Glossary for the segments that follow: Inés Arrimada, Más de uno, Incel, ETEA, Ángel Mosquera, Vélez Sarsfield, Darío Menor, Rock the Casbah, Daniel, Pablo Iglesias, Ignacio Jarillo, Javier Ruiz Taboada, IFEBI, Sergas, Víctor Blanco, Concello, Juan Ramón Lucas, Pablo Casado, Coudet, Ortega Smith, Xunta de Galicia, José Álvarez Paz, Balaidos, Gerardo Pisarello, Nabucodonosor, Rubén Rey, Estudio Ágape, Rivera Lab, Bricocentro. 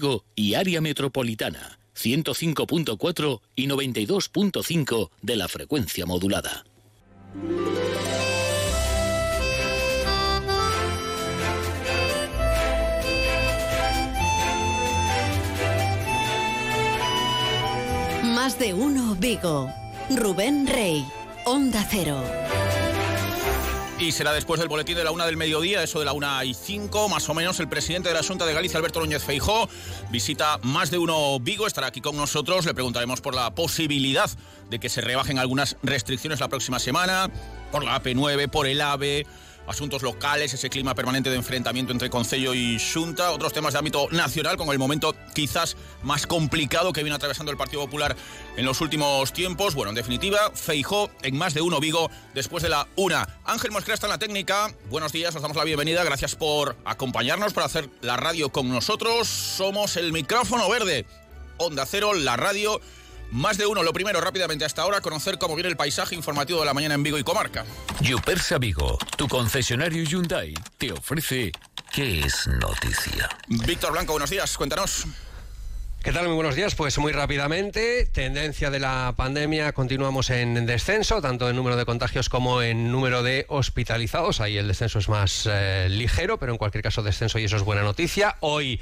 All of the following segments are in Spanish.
Vigo y área metropolitana, 105.4 y 92.5 de la frecuencia modulada. Más de uno Vigo. Rubén Rey, Onda Cero. Y será después del boletín de la 1 del mediodía, eso de la 1:05, más o menos. El presidente de la Xunta de Galicia, Alberto Núñez Feijóo, visita Más de uno Vigo, estará aquí con nosotros. Le preguntaremos por la posibilidad de que se rebajen algunas restricciones la próxima semana, por la AP9, por el AVE, asuntos locales, ese clima permanente de enfrentamiento entre Concello y Xunta, otros temas de ámbito nacional, con el momento quizás más complicado que viene atravesando el Partido Popular en los últimos tiempos. Bueno, en definitiva, Feijóo en Más de uno Vigo, después de la 1. Ángel Mosquera está en la técnica. Buenos días, os damos la bienvenida. Gracias por acompañarnos, por hacer la radio con nosotros. Somos el micrófono verde. Onda Cero, la radio. Más de uno. Lo primero, rápidamente, hasta ahora, conocer cómo viene el paisaje informativo de la mañana en Vigo y comarca. Yupersa Vigo, tu concesionario Hyundai, te ofrece ¿Qué es noticia? Víctor Blanco, buenos días, cuéntanos. ¿Qué tal? Muy buenos días. Pues muy rápidamente, tendencia de la pandemia, continuamos en descenso, tanto en número de contagios como en número de hospitalizados. Ahí el descenso es más ligero, pero en cualquier caso descenso, y eso es buena noticia. Hoy,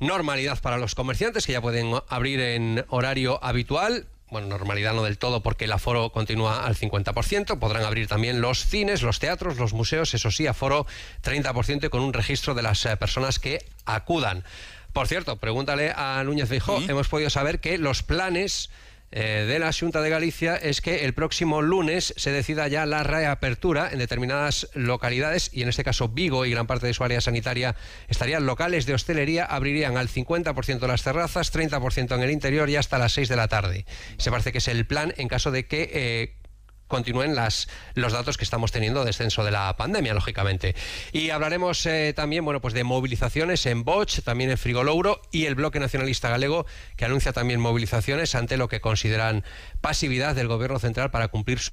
normalidad para los comerciantes, que ya pueden abrir en horario habitual. Bueno, normalidad no del todo, porque el aforo continúa al 50%. Podrán abrir también los cines, los teatros, los museos, eso sí, aforo 30% y con un registro de las personas que acudan. Por cierto, pregúntale a Núñez Feijóo, hemos podido saber que los planes de la Xunta de Galicia es que el próximo lunes se decida ya la reapertura en determinadas localidades, y en este caso Vigo y gran parte de su área sanitaria estarían. Locales de hostelería abrirían al 50% las terrazas, 30% en el interior y hasta las 6 de la tarde. Se parece que es el plan en caso de que continúen los datos que estamos teniendo, descenso de la pandemia, lógicamente. Y hablaremos también, bueno, pues de movilizaciones en Boch, también en Frigolouro, y el Bloque Nacionalista Galego, que anuncia también movilizaciones ante lo que consideran pasividad del Gobierno Central para cumplir su...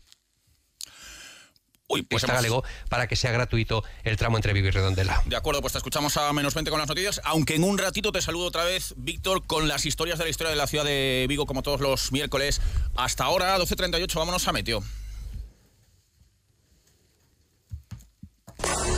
galego, para que sea gratuito el tramo entre Vigo y Redondela. De acuerdo, pues te escuchamos a menos 20 con las noticias, aunque en un ratito te saludo otra vez, Víctor, con las historias de la historia de la ciudad de Vigo, como todos los miércoles. Hasta ahora, 12:38, vámonos a Meteo.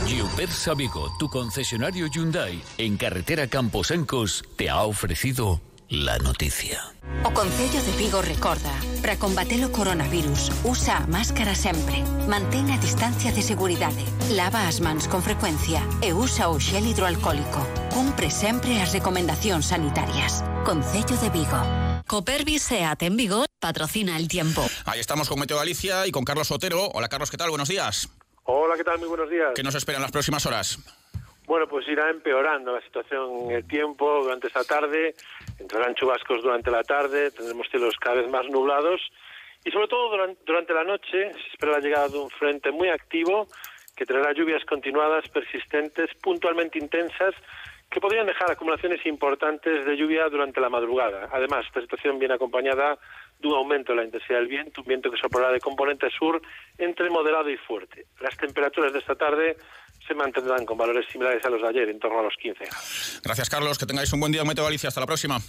Yupersa Vigo, tu concesionario Hyundai, en carretera Camposancos, te ha ofrecido la noticia. O Concello de Vigo recorda: para combater o coronavirus, usa a máscara sempre, mantén a distancia de seguridade, lava as mans con frecuencia e usa o xel hidroalcólico. Cumpre sempre as recomendacións sanitarias. Concello de Vigo. Copervi Seat en Vigo patrocina el tiempo. Ahí estamos con Meteo Galicia y con Carlos Otero. Hola Carlos, ¿qué tal? Buenos días. Hola, ¿qué tal? Muy buenos días. ¿Qué nos esperan las próximas horas? Bueno, pues irá empeorando la situación en el tiempo durante esta tarde. Entrarán chubascos durante la tarde, tendremos cielos cada vez más nublados y sobre todo durante la noche se espera la llegada de un frente muy activo que traerá lluvias continuadas, persistentes, puntualmente intensas, que podrían dejar acumulaciones importantes de lluvia durante la madrugada. Además, esta situación viene acompañada de un aumento de la intensidad del viento, un viento que soplará de componente sur entre moderado y fuerte. Las temperaturas de esta tarde se mantendrán con valores similares a los de ayer, en torno a los 15 grados. Gracias, Carlos. Que tengáis un buen día en Meteo Galicia. Hasta la próxima.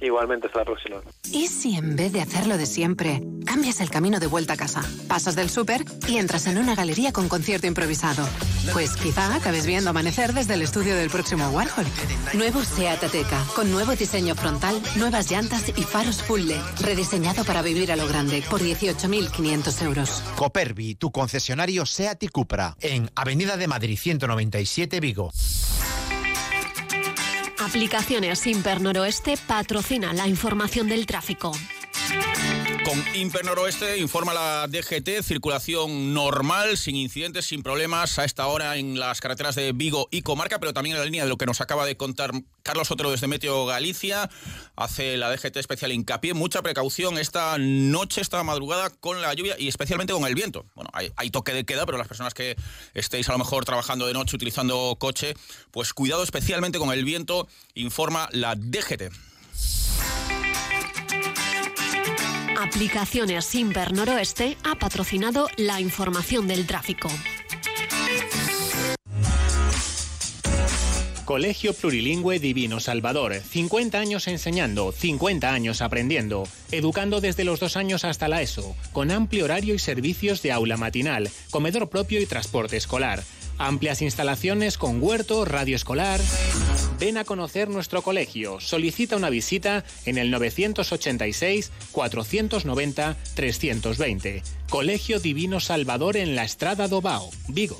Igualmente, hasta la próxima. ¿Y si en vez de hacerlo de siempre, cambias el camino de vuelta a casa? Pasas del súper y entras en una galería con concierto improvisado. Pues quizá acabes viendo amanecer desde el estudio del próximo Warhol. Nuevo Seat Ateca, con nuevo diseño frontal, nuevas llantas y faros full LED. Rediseñado para vivir a lo grande, por 18.500 euros. Copervi, tu concesionario Seat y Cupra, en Avenida de Madrid 197, Vigo. Aplicaciones Impernoroeste patrocina la información del tráfico. Con Impernoroeste informa la DGT, circulación normal, sin incidentes, sin problemas a esta hora en las carreteras de Vigo y comarca, pero también en la línea de lo que nos acaba de contar Carlos Otero desde Meteo Galicia. Hace la DGT especial hincapié, mucha precaución esta noche, esta madrugada, con la lluvia y especialmente con el viento. Bueno, hay toque de queda, pero las personas que estéis a lo mejor trabajando de noche, utilizando coche, pues cuidado especialmente con el viento, informa la DGT. Aplicaciones Impernoroeste ha patrocinado la información del tráfico. Colegio Plurilingüe Divino Salvador, 50 años enseñando, 50 años aprendiendo, educando desde los 2 años hasta la ESO, con amplio horario y servicios de aula matinal, comedor propio y transporte escolar. Amplias instalaciones con huerto, radio escolar. Ven a conocer nuestro colegio. Solicita una visita en el 986 490 320. Colegio Divino Salvador en la Estrada do Bao, Vigo.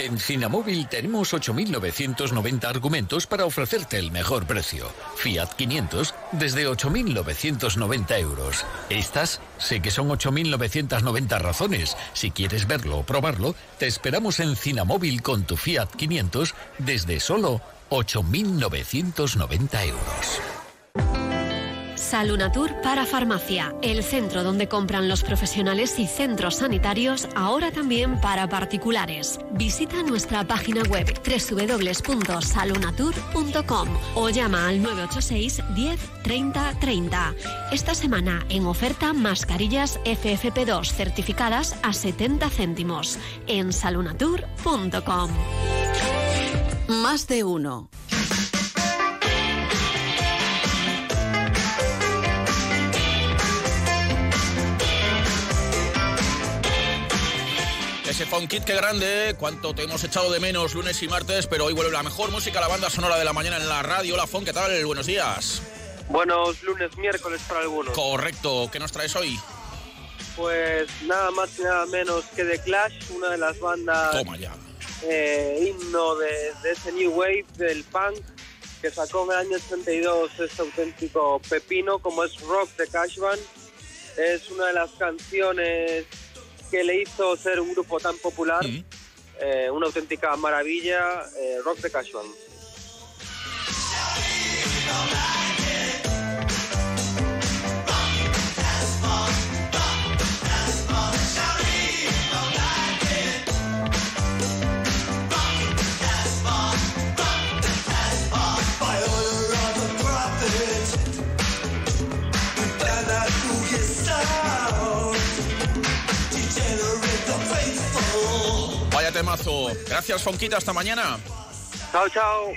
En Cinamóvil tenemos 8.990 argumentos para ofrecerte el mejor precio. Fiat 500 desde 8.990 euros. Estas sé que son 8.990 razones. Si quieres verlo o probarlo, te esperamos en Cinamóvil con tu Fiat 500 desde solo 8.990 euros. Salunatur para farmacia, el centro donde compran los profesionales y centros sanitarios, ahora también para particulares. Visita nuestra página web www.salunatur.com o llama al 986 10 30 30. Esta semana en oferta mascarillas FFP2 certificadas a 70 céntimos en salunatur.com. Más de uno. Ese funk kit, qué grande, cuánto te hemos echado de menos lunes y martes, pero hoy vuelve la mejor música, la banda sonora de la mañana en la radio. Hola, Fon, ¿qué tal? Buenos días. Buenos lunes, miércoles para algunos. Correcto, ¿qué nos traes hoy? Pues nada más y nada menos que The Clash, una de las bandas... Toma ya. Himno de ese New Wave, del punk, que sacó en el año 82 este auténtico pepino, como es Rock the Casbah. Es una de las canciones que le hizo ser un grupo tan popular, una auténtica maravilla, Rock the Casbah. Temazo. Gracias, Fonquita, hasta mañana. Chao, chao.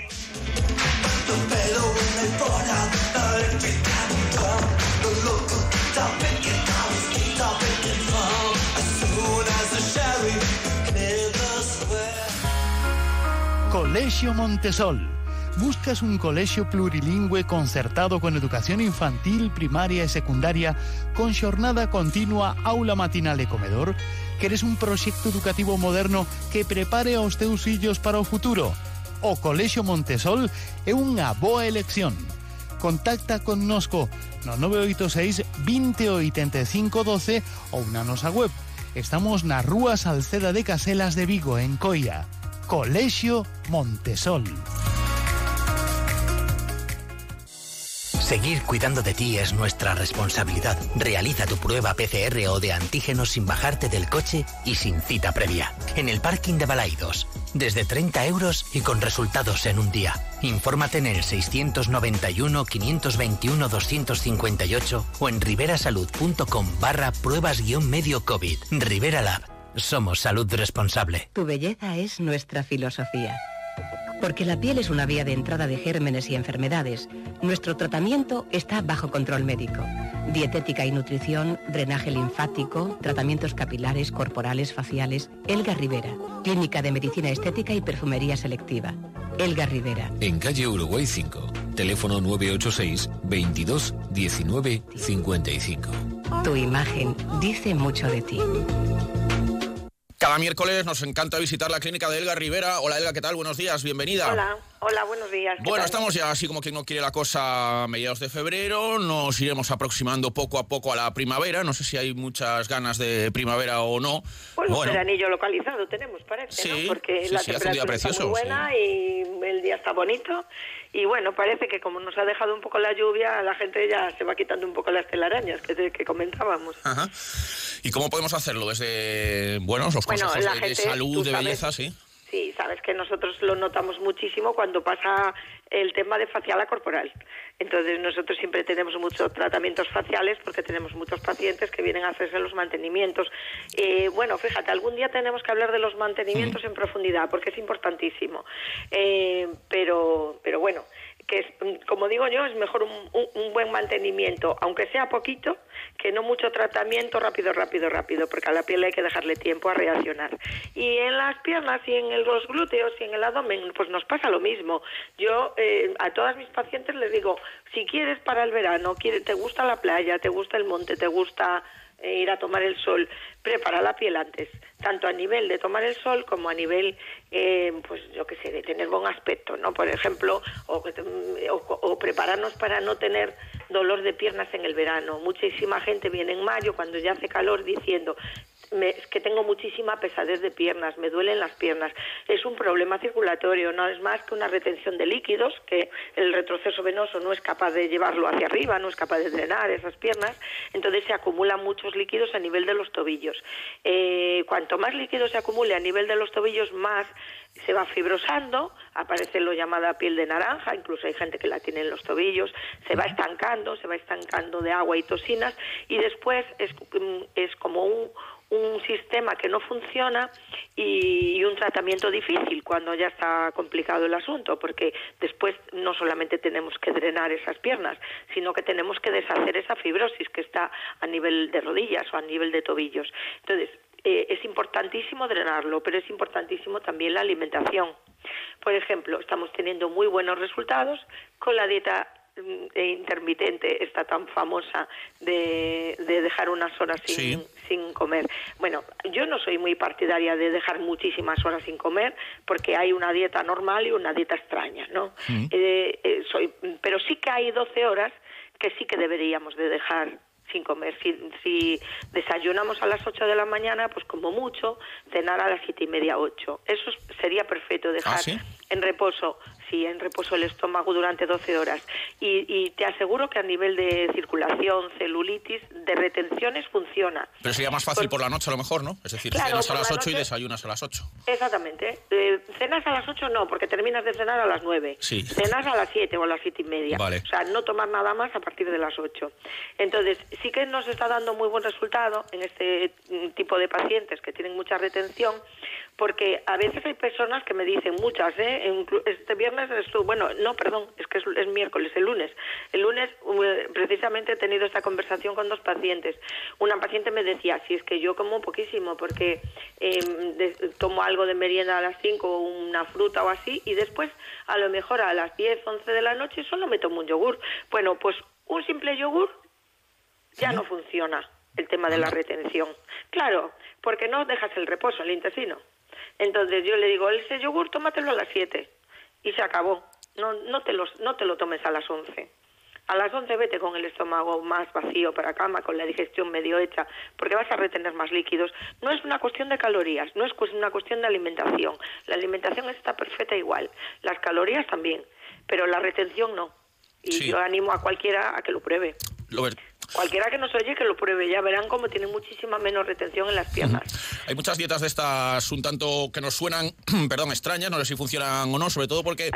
Colegio Montesol. ¿Buscas un colegio plurilingüe concertado con educación infantil, primaria y secundaria, con jornada continua, aula matinal y comedor? ¿Queres un proxecto educativo moderno que prepare aos teus fillos para o futuro? O Colexio Montesol é unha boa elección. Contacta connosco no 986 208512 ou na nosa web. Estamos na Rúa Salceda de Caselas de Vigo, en Coia. Colexio Montesol. Seguir cuidando de ti es nuestra responsabilidad. Realiza tu prueba PCR o de antígenos sin bajarte del coche y sin cita previa. En el parking de Balaidos. Desde 30 euros y con resultados en un día. Infórmate en el 691 521 258 o en riverasalud.com/pruebas-medio-COVID. Rivera Lab. Somos salud responsable. Tu belleza es nuestra filosofía. Porque la piel es una vía de entrada de gérmenes y enfermedades, nuestro tratamiento está bajo control médico. Dietética y nutrición, drenaje linfático, tratamientos capilares, corporales, faciales. Helga Rivera, Clínica de Medicina Estética y Perfumería Selectiva. Helga Rivera. En calle Uruguay 5, teléfono 986 22 19 55. Tu imagen dice mucho de ti. Cada miércoles nos encanta visitar la clínica de Helga Rivera. Hola, Helga, ¿qué tal? Buenos días, bienvenida. Hola, buenos días. Bueno, estamos ya, así como quien no quiere la cosa, a mediados de febrero. Nos iremos aproximando poco a poco a la primavera. No sé si hay muchas ganas de primavera o no. Pues bueno, un veranillo localizado tenemos, parece, sí, ¿no? Porque sí, la temperatura está muy buena, sí, y el día está bonito. Y bueno, parece que como nos ha dejado un poco la lluvia, la gente ya se va quitando un poco las telarañas que comentábamos. Ajá. ¿Y cómo podemos hacerlo? Desde, bueno, los consejos de salud, de belleza, sí. Sí, sabes que nosotros lo notamos muchísimo cuando pasa el tema de facial a corporal. Entonces nosotros siempre tenemos muchos tratamientos faciales porque tenemos muchos pacientes que vienen a hacerse los mantenimientos. Bueno, fíjate, algún día tenemos que hablar de los mantenimientos en profundidad porque es importantísimo. Pero bueno, que es, como digo yo, es mejor un buen mantenimiento, aunque sea poquito, que no mucho tratamiento rápido, porque a la piel hay que dejarle tiempo a reaccionar. Y en las piernas y en los glúteos y en el abdomen, pues nos pasa lo mismo. Yo a todas mis pacientes les digo, si quieres para el verano, te gusta la playa, te gusta el monte, te gusta ir a tomar el sol, prepara la piel antes, tanto a nivel de tomar el sol como a nivel, pues yo qué sé, de tener buen aspecto, ¿no? Por ejemplo, o prepararnos para no tener dolor de piernas en el verano. Muchísima gente viene en mayo, cuando ya hace calor, diciendo, es que tengo muchísima pesadez de piernas, me duelen las piernas. Es un problema circulatorio, no es más que una retención de líquidos, que el retroceso venoso no es capaz de llevarlo hacia arriba, no es capaz de drenar esas piernas, entonces se acumulan muchos líquidos a nivel de los tobillos. Cuanto más líquido se acumule a nivel de los tobillos, más se va fibrosando, aparece lo llamada piel de naranja, incluso hay gente que la tiene en los tobillos, se va estancando de agua y toxinas, y después es como un sistema que no funciona y un tratamiento difícil cuando ya está complicado el asunto, porque después no solamente tenemos que drenar esas piernas, sino que tenemos que deshacer esa fibrosis que está a nivel de rodillas o a nivel de tobillos. Entonces, es importantísimo drenarlo, pero es importantísimo también la alimentación. Por ejemplo, estamos teniendo muy buenos resultados con la dieta intermitente, esta tan famosa de dejar unas horas sin comer. Bueno, yo no soy muy partidaria de dejar muchísimas horas sin comer, porque hay una dieta normal y una dieta extraña, ¿no? Sí. Pero sí que hay 12 horas que sí que deberíamos de dejar sin comer. Si desayunamos a las 8 de la mañana, pues como mucho, cenar a las 7:30, 8. Eso sería perfecto, dejar en reposo. Sí, en reposo el estómago durante 12 horas. Y te aseguro que a nivel de circulación, celulitis, de retenciones, funciona. Pero sería más fácil por la noche a lo mejor, ¿no? Es decir, claro, cenas a las 8 y desayunas a las 8. Exactamente. Cenas a las 8 no, porque terminas de cenar a las 9. Sí. Cenas a las 7 o a las 7:30. Vale. O sea, no tomar nada más a partir de las 8. Entonces, sí que nos está dando muy buen resultado en este tipo de pacientes que tienen mucha retención, porque a veces hay personas que me dicen, muchas, este viernes estuve, bueno, no, perdón, es que es miércoles, el lunes precisamente he tenido esta conversación con dos pacientes. Una paciente me decía, sí, es que yo como poquísimo porque tomo algo de merienda a las 5, una fruta o así, y después a lo mejor a las 10, 11 de la noche solo me tomo un yogur. Bueno, pues un simple yogur ya no funciona el tema de la retención. Claro, porque no dejas el reposo, el intestino. Entonces yo le digo, ese yogur tómatelo a las 7 y se acabó, no te lo tomes a las 11. A las 11 vete con el estómago más vacío para cama, con la digestión medio hecha, porque vas a retener más líquidos. No es una cuestión de calorías, no es una cuestión de alimentación. La alimentación está perfecta igual, las calorías también, pero la retención no. Y yo animo a cualquiera a que lo pruebe. Cualquiera que nos oye que lo pruebe, ya verán cómo tiene muchísima menos retención en las piernas. Hay muchas dietas de estas un tanto que nos suenan, extrañas, no sé si funcionan o no, sobre todo porque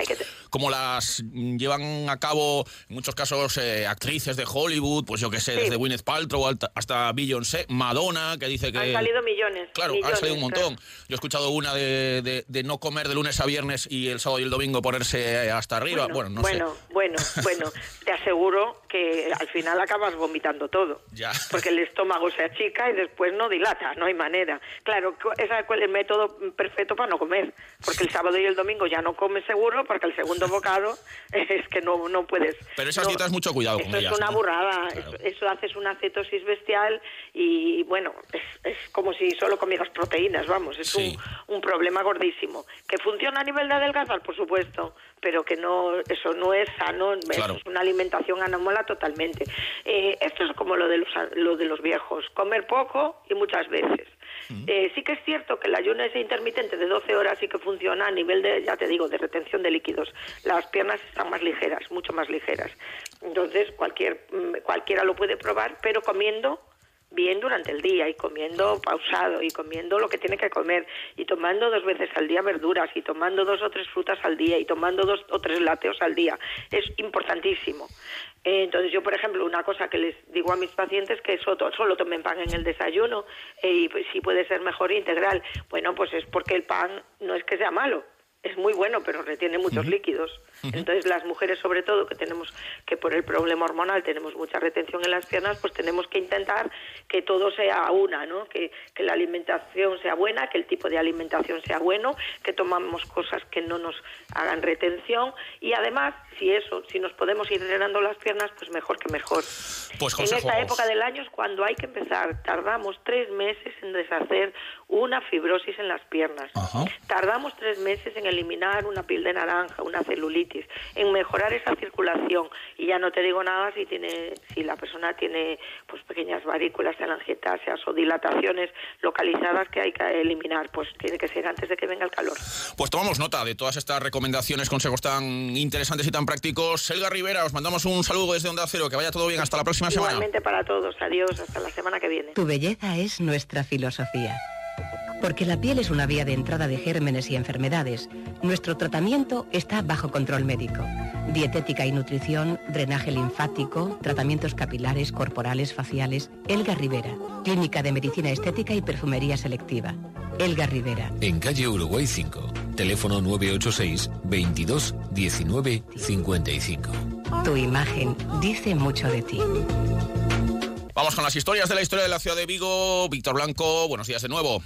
como las llevan a cabo en muchos casos actrices de Hollywood, pues yo qué sé, desde Gwyneth Paltrow hasta Beyoncé, Madonna, que dice que... Han salido millones. Claro, han salido un montón. Claro. Yo he escuchado una de no comer de lunes a viernes y el sábado y el domingo ponerse hasta arriba. Bueno, te aseguro que al final acabas vomitando todo, ya. Porque el estómago se achica y después no dilata, no hay manera. Claro, ese es el método perfecto para no comer, porque el sábado y el domingo ya no comes seguro, porque el segundo bocado es que no puedes. Pero esas dietas, mucho cuidado con ellas. Eso es una burrada, claro. Eso haces una cetosis bestial y bueno, es como si solo comieras proteínas, vamos, es un problema gordísimo. ¿Que funciona a nivel de adelgazar? Por supuesto, pero que no, eso no es sano, claro. Es una alimentación anómala totalmente. Esto es como lo de los viejos, comer poco y muchas veces. Sí que es cierto que el ayuno ese intermitente de 12 horas sí que funciona a nivel de, ya te digo, de retención de líquidos. Las piernas están más ligeras, mucho más ligeras. Entonces cualquiera lo puede probar, pero comiendo bien durante el día y comiendo pausado y comiendo lo que tiene que comer y tomando 2 veces al día verduras y tomando 2 o 3 frutas al día y tomando 2 o 3 lácteos al día. Es importantísimo. Entonces yo, por ejemplo, una cosa que les digo a mis pacientes que solo tomen pan en el desayuno y pues, si puede ser mejor integral. Bueno, pues es porque el pan no es que sea malo. Es muy bueno, pero retiene muchos líquidos. Entonces las mujeres, sobre todo, que tenemos que por el problema hormonal tenemos mucha retención en las piernas, pues tenemos que intentar que todo sea una, ¿no? Que la alimentación sea buena, que el tipo de alimentación sea bueno, que tomamos cosas que no nos hagan retención y además, si nos podemos ir drenando las piernas, pues mejor que mejor. Pues en esta época del año es cuando hay que empezar. Tardamos 3 meses en deshacer una fibrosis en las piernas. Ajá. Tardamos 3 meses en eliminar una piel de naranja, una celulitis, en mejorar esa circulación. Y ya no te digo nada si la persona tiene pues pequeñas varículas, telangiectasias o dilataciones localizadas que hay que eliminar. Pues tiene que ser antes de que venga el calor. Pues tomamos nota de todas estas recomendaciones, consejos tan interesantes y tan prácticos. Helga Rivera, os mandamos un saludo desde Onda Cero. Que vaya todo bien. Hasta la próxima semana. Igualmente para todos. Adiós. Hasta la semana que viene. Tu belleza es nuestra filosofía. Porque la piel es una vía de entrada de gérmenes y enfermedades, nuestro tratamiento está bajo control médico. Dietética y nutrición, drenaje linfático, tratamientos capilares, corporales, faciales. Helga Rivera, Clínica de Medicina Estética y Perfumería Selectiva. Helga Rivera. En calle Uruguay 5, teléfono 986-22-19-55. Tu imagen dice mucho de ti. Vamos con las historias de la historia de la ciudad de Vigo. Víctor Blanco, buenos días de nuevo.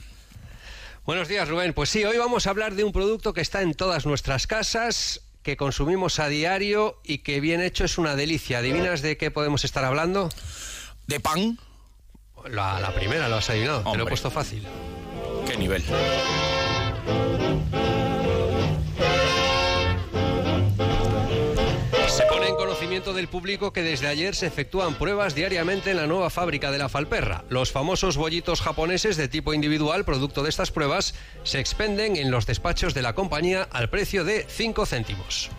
Buenos días, Rubén. Pues sí, hoy vamos a hablar de un producto que está en todas nuestras casas, que consumimos a diario y que bien hecho es una delicia. ¿Adivinas de qué podemos estar hablando? ¿De pan? La primera lo has adivinado. Hombre, te lo he puesto fácil. ¿Qué nivel? Se pone en conocimiento del público que desde ayer se efectúan pruebas diariamente en la nueva fábrica de la Falperra. Los famosos bollitos japoneses de tipo individual, producto de estas pruebas, se expenden en los despachos de la compañía al precio de 5 céntimos.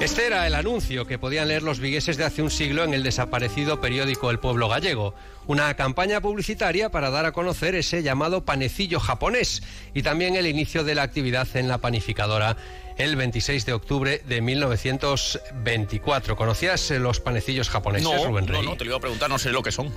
Este era el anuncio que podían leer los vigueses de hace un siglo en el desaparecido periódico El Pueblo Gallego. Una campaña publicitaria para dar a conocer ese llamado panecillo japonés y también el inicio de la actividad en la panificadora el 26 de octubre de 1924. ¿Conocías los panecillos japoneses, Rubén Rey? No, te lo iba a preguntar, no sé lo que son.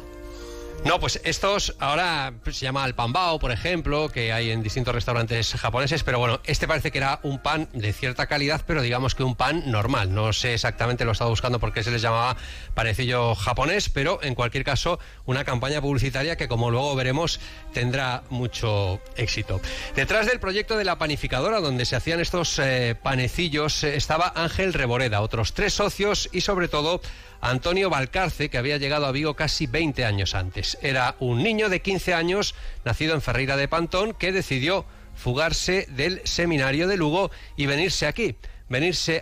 No, pues estos ahora se llama el pan bao, por ejemplo, que hay en distintos restaurantes japoneses, pero bueno, este parece que era un pan de cierta calidad, pero digamos que un pan normal. No sé exactamente, lo he estado buscando porque se les llamaba panecillo japonés, pero en cualquier caso una campaña publicitaria que, como luego veremos, tendrá mucho éxito. Detrás del proyecto de la panificadora donde se hacían estos panecillos estaba Ángel Reboreda, otros 3 socios y sobre todo Antonio Valcarce, que había llegado a Vigo casi 20 años antes. Era un niño de 15 años, nacido en Ferreira de Pantón, que decidió fugarse del seminario de Lugo y venirse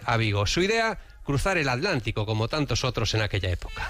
a Vigo. Su idea, cruzar el Atlántico, como tantos otros en aquella época.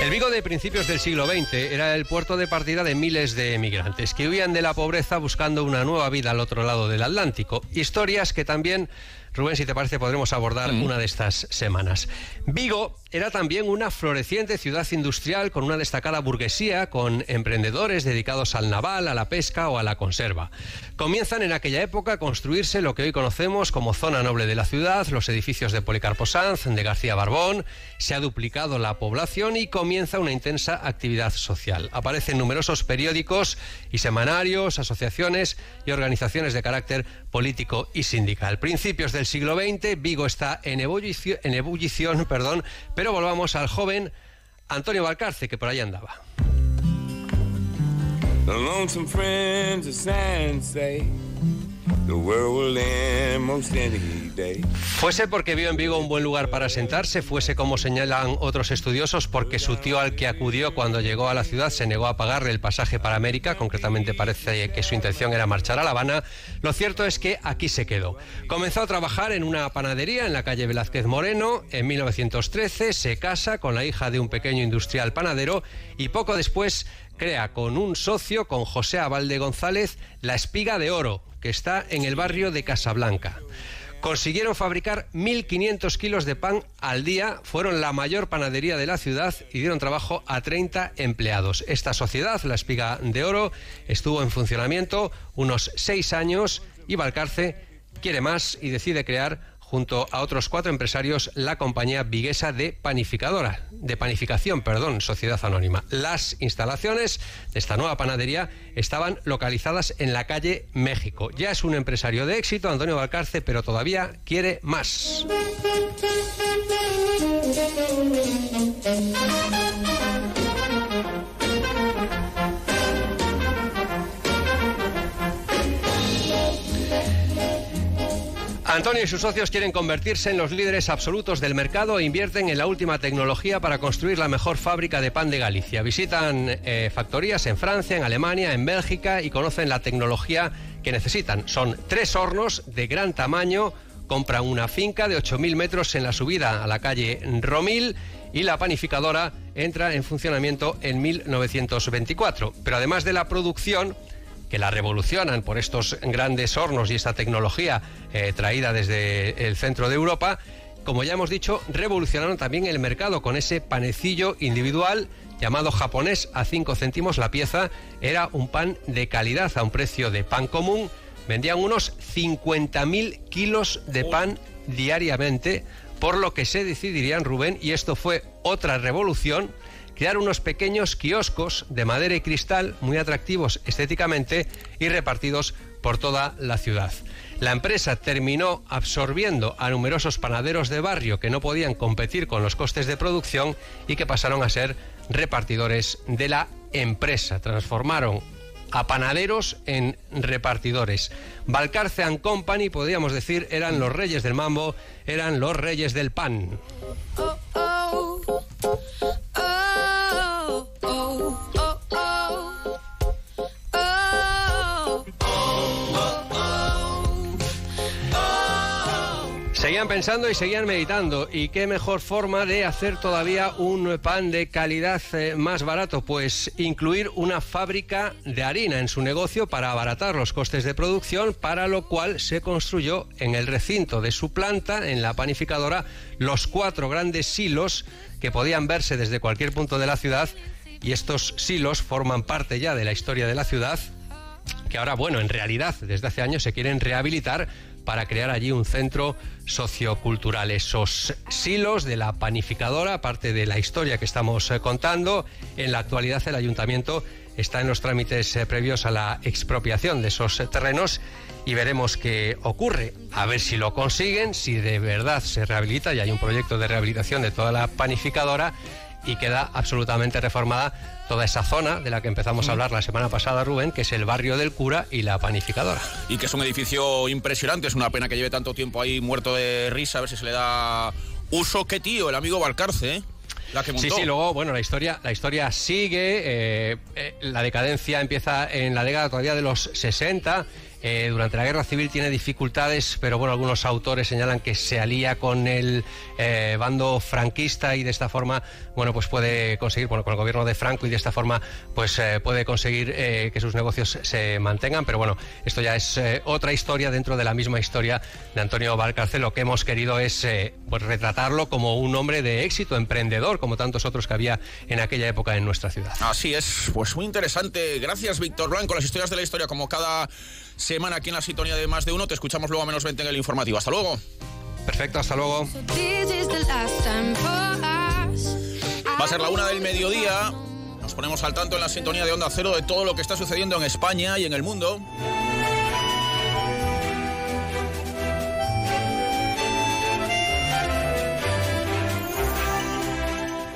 El Vigo de principios del siglo XX era el puerto de partida de miles de emigrantes que huían de la pobreza buscando una nueva vida al otro lado del Atlántico. Historias que también, Rubén, si te parece, podremos abordar una de estas semanas. Vigo era también una floreciente ciudad industrial con una destacada burguesía, con emprendedores dedicados al naval, a la pesca o a la conserva. Comienzan en aquella época a construirse lo que hoy conocemos como zona noble de la ciudad, los edificios de Policarpo Sanz, de García Barbón. Se ha duplicado la población y comienza una intensa actividad social. Aparecen numerosos periódicos y semanarios, asociaciones y organizaciones de carácter político y sindical. Principios del siglo XX, Vigo está en ebullición, pero volvamos al joven Antonio Valcarce, que por ahí andaba. Fuese porque vio en Vigo un buen lugar para sentarse, fuese como señalan otros estudiosos porque su tío al que acudió cuando llegó a la ciudad se negó a pagarle el pasaje para América, concretamente parece que su intención era marchar a La Habana, lo cierto es que aquí se quedó. Comenzó a trabajar en una panadería en la calle Velázquez Moreno, en 1913 se casa con la hija de un pequeño industrial panadero y poco después crea con un socio, con José Abalde González, la Espiga de Oro, que está en el barrio de Casablanca. Consiguieron fabricar 1.500 kilos de pan al día, fueron la mayor panadería de la ciudad y dieron trabajo a 30 empleados. Esta sociedad, la Espiga de Oro, estuvo en funcionamiento unos 6 años y Valcarce quiere más y decide crear, junto a otros 4 empresarios, la compañía viguesa de panificación, sociedad anónima. Las instalaciones de esta nueva panadería estaban localizadas en la calle México. Ya es un empresario de éxito, Antonio Valcarce, pero todavía quiere más. Antonio y sus socios quieren convertirse en los líderes absolutos del mercado e invierten en la última tecnología para construir la mejor fábrica de pan de Galicia. Visitan factorías en Francia, en Alemania, en Bélgica y conocen la tecnología que necesitan. Son 3 hornos de gran tamaño, compran una finca de 8.000 metros en la subida a la calle Romil y la panificadora entra en funcionamiento en 1924. Pero además de la producción, que la revolucionan por estos grandes hornos y esta tecnología traída desde el centro de Europa, como ya hemos dicho, revolucionaron también el mercado con ese panecillo individual llamado japonés a 5 céntimos la pieza. Era un pan de calidad a un precio de pan común. Vendían unos 50.000 kilos de pan diariamente, por lo que se decidirían, Rubén, y esto fue otra revolución, crear unos pequeños kioscos de madera y cristal muy atractivos estéticamente y repartidos por toda la ciudad. La empresa terminó absorbiendo a numerosos panaderos de barrio que no podían competir con los costes de producción y que pasaron a ser repartidores de la empresa. Transformaron a panaderos en repartidores. Valcarce & Company, podríamos decir, eran los reyes del mambo, eran los reyes del pan. Oh, oh, oh, oh, oh, oh, oh. Seguían pensando y seguían meditando. ¿Y qué mejor forma de hacer todavía un pan de calidad más barato? Pues incluir una fábrica de harina en su negocio para abaratar los costes de producción, para lo cual se construyó en el recinto de su planta, en la panificadora, los 4 grandes silos que podían verse desde cualquier punto de la ciudad. Y estos silos forman parte ya de la historia de la ciudad, que ahora, bueno, en realidad desde hace años se quieren rehabilitar para crear allí un centro sociocultural. Esos silos de la panificadora, parte de la historia que estamos contando. En la actualidad el ayuntamiento está en los trámites previos a la expropiación de esos terrenos y veremos qué ocurre, a ver si lo consiguen, si de verdad se rehabilita, y hay un proyecto de rehabilitación de toda la panificadora y queda absolutamente reformada toda esa zona de la que empezamos a hablar la semana pasada, Rubén, que es el barrio del Cura y la panificadora. Y que es un edificio impresionante, es una pena que lleve tanto tiempo ahí muerto de risa, a ver si se le da uso. Qué tío, el amigo Valcarce, ¿eh? La que montó. Sí, luego, bueno, la historia sigue, la decadencia empieza en la década todavía de los 60, durante la guerra civil tiene dificultades, pero bueno, algunos autores señalan que se alía con el bando franquista y de esta forma, bueno, pues puede conseguir, bueno, con el gobierno de Franco, y de esta forma pues puede conseguir que sus negocios se mantengan, pero bueno, esto ya es otra historia dentro de la misma historia de Antonio Valcarce. Lo que hemos querido es pues retratarlo como un hombre de éxito, emprendedor, como tantos otros que había en aquella época en nuestra ciudad. Así es, pues muy interesante. Gracias, Víctor Blanco. Las historias de la historia, como cada semana aquí en la sintonía de Más de Uno. Te escuchamos luego a menos 20 en el informativo. Hasta luego. Perfecto, hasta luego. Va a ser la 1:00 PM. Nos ponemos al tanto en la sintonía de Onda Cero de todo lo que está sucediendo en España y en el mundo.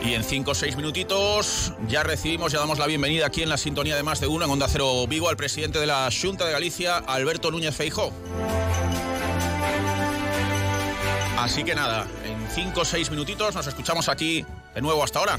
Y en 5 o 6 minutitos ya damos la bienvenida aquí en la sintonía de Más de Uno, en Onda Cero Vigo, al presidente de la Xunta de Galicia, Alberto Núñez Feijóo. Así que nada, en 5 o 6 minutitos nos escuchamos aquí de nuevo. Hasta ahora.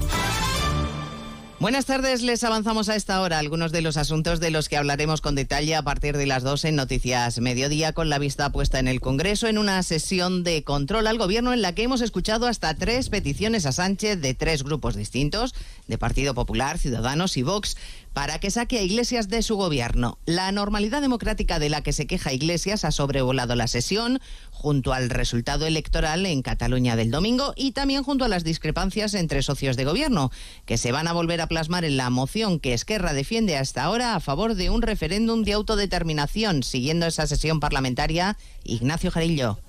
Buenas tardes, les avanzamos a esta hora algunos de los asuntos de los que hablaremos con detalle a partir de las 2 en Noticias Mediodía, con la vista puesta en el Congreso, en una sesión de control al Gobierno en la que hemos escuchado hasta 3 peticiones a Sánchez de 3 grupos distintos, de Partido Popular, Ciudadanos y Vox, para que saque a Iglesias de su gobierno. La normalidad democrática de la que se queja Iglesias ha sobrevolado la sesión, junto al resultado electoral en Cataluña del domingo y también junto a las discrepancias entre socios de gobierno, que se van a volver a plasmar en la moción que Esquerra defiende hasta ahora a favor de un referéndum de autodeterminación. Siguiendo esa sesión parlamentaria, Ignacio Jarillo.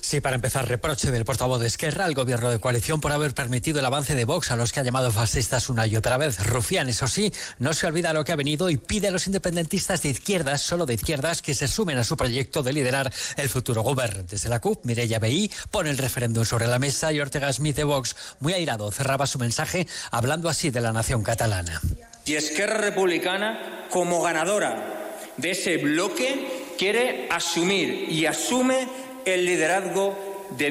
Sí, para empezar, reproche del portavoz de Esquerra al gobierno de coalición por haber permitido el avance de Vox, a los que ha llamado fascistas una y otra vez. Rufián, eso sí, no se olvida lo que ha venido y pide a los independentistas de izquierdas, solo de izquierdas, que se sumen a su proyecto de liderar el futuro gobierno. Desde la CUP, Mireia Vehí pone el referéndum sobre la mesa y Ortega Smith de Vox, muy airado, cerraba su mensaje hablando así de la nación catalana. Y Esquerra Republicana, como ganadora de ese bloque, quiere asumir y asume el liderazgo de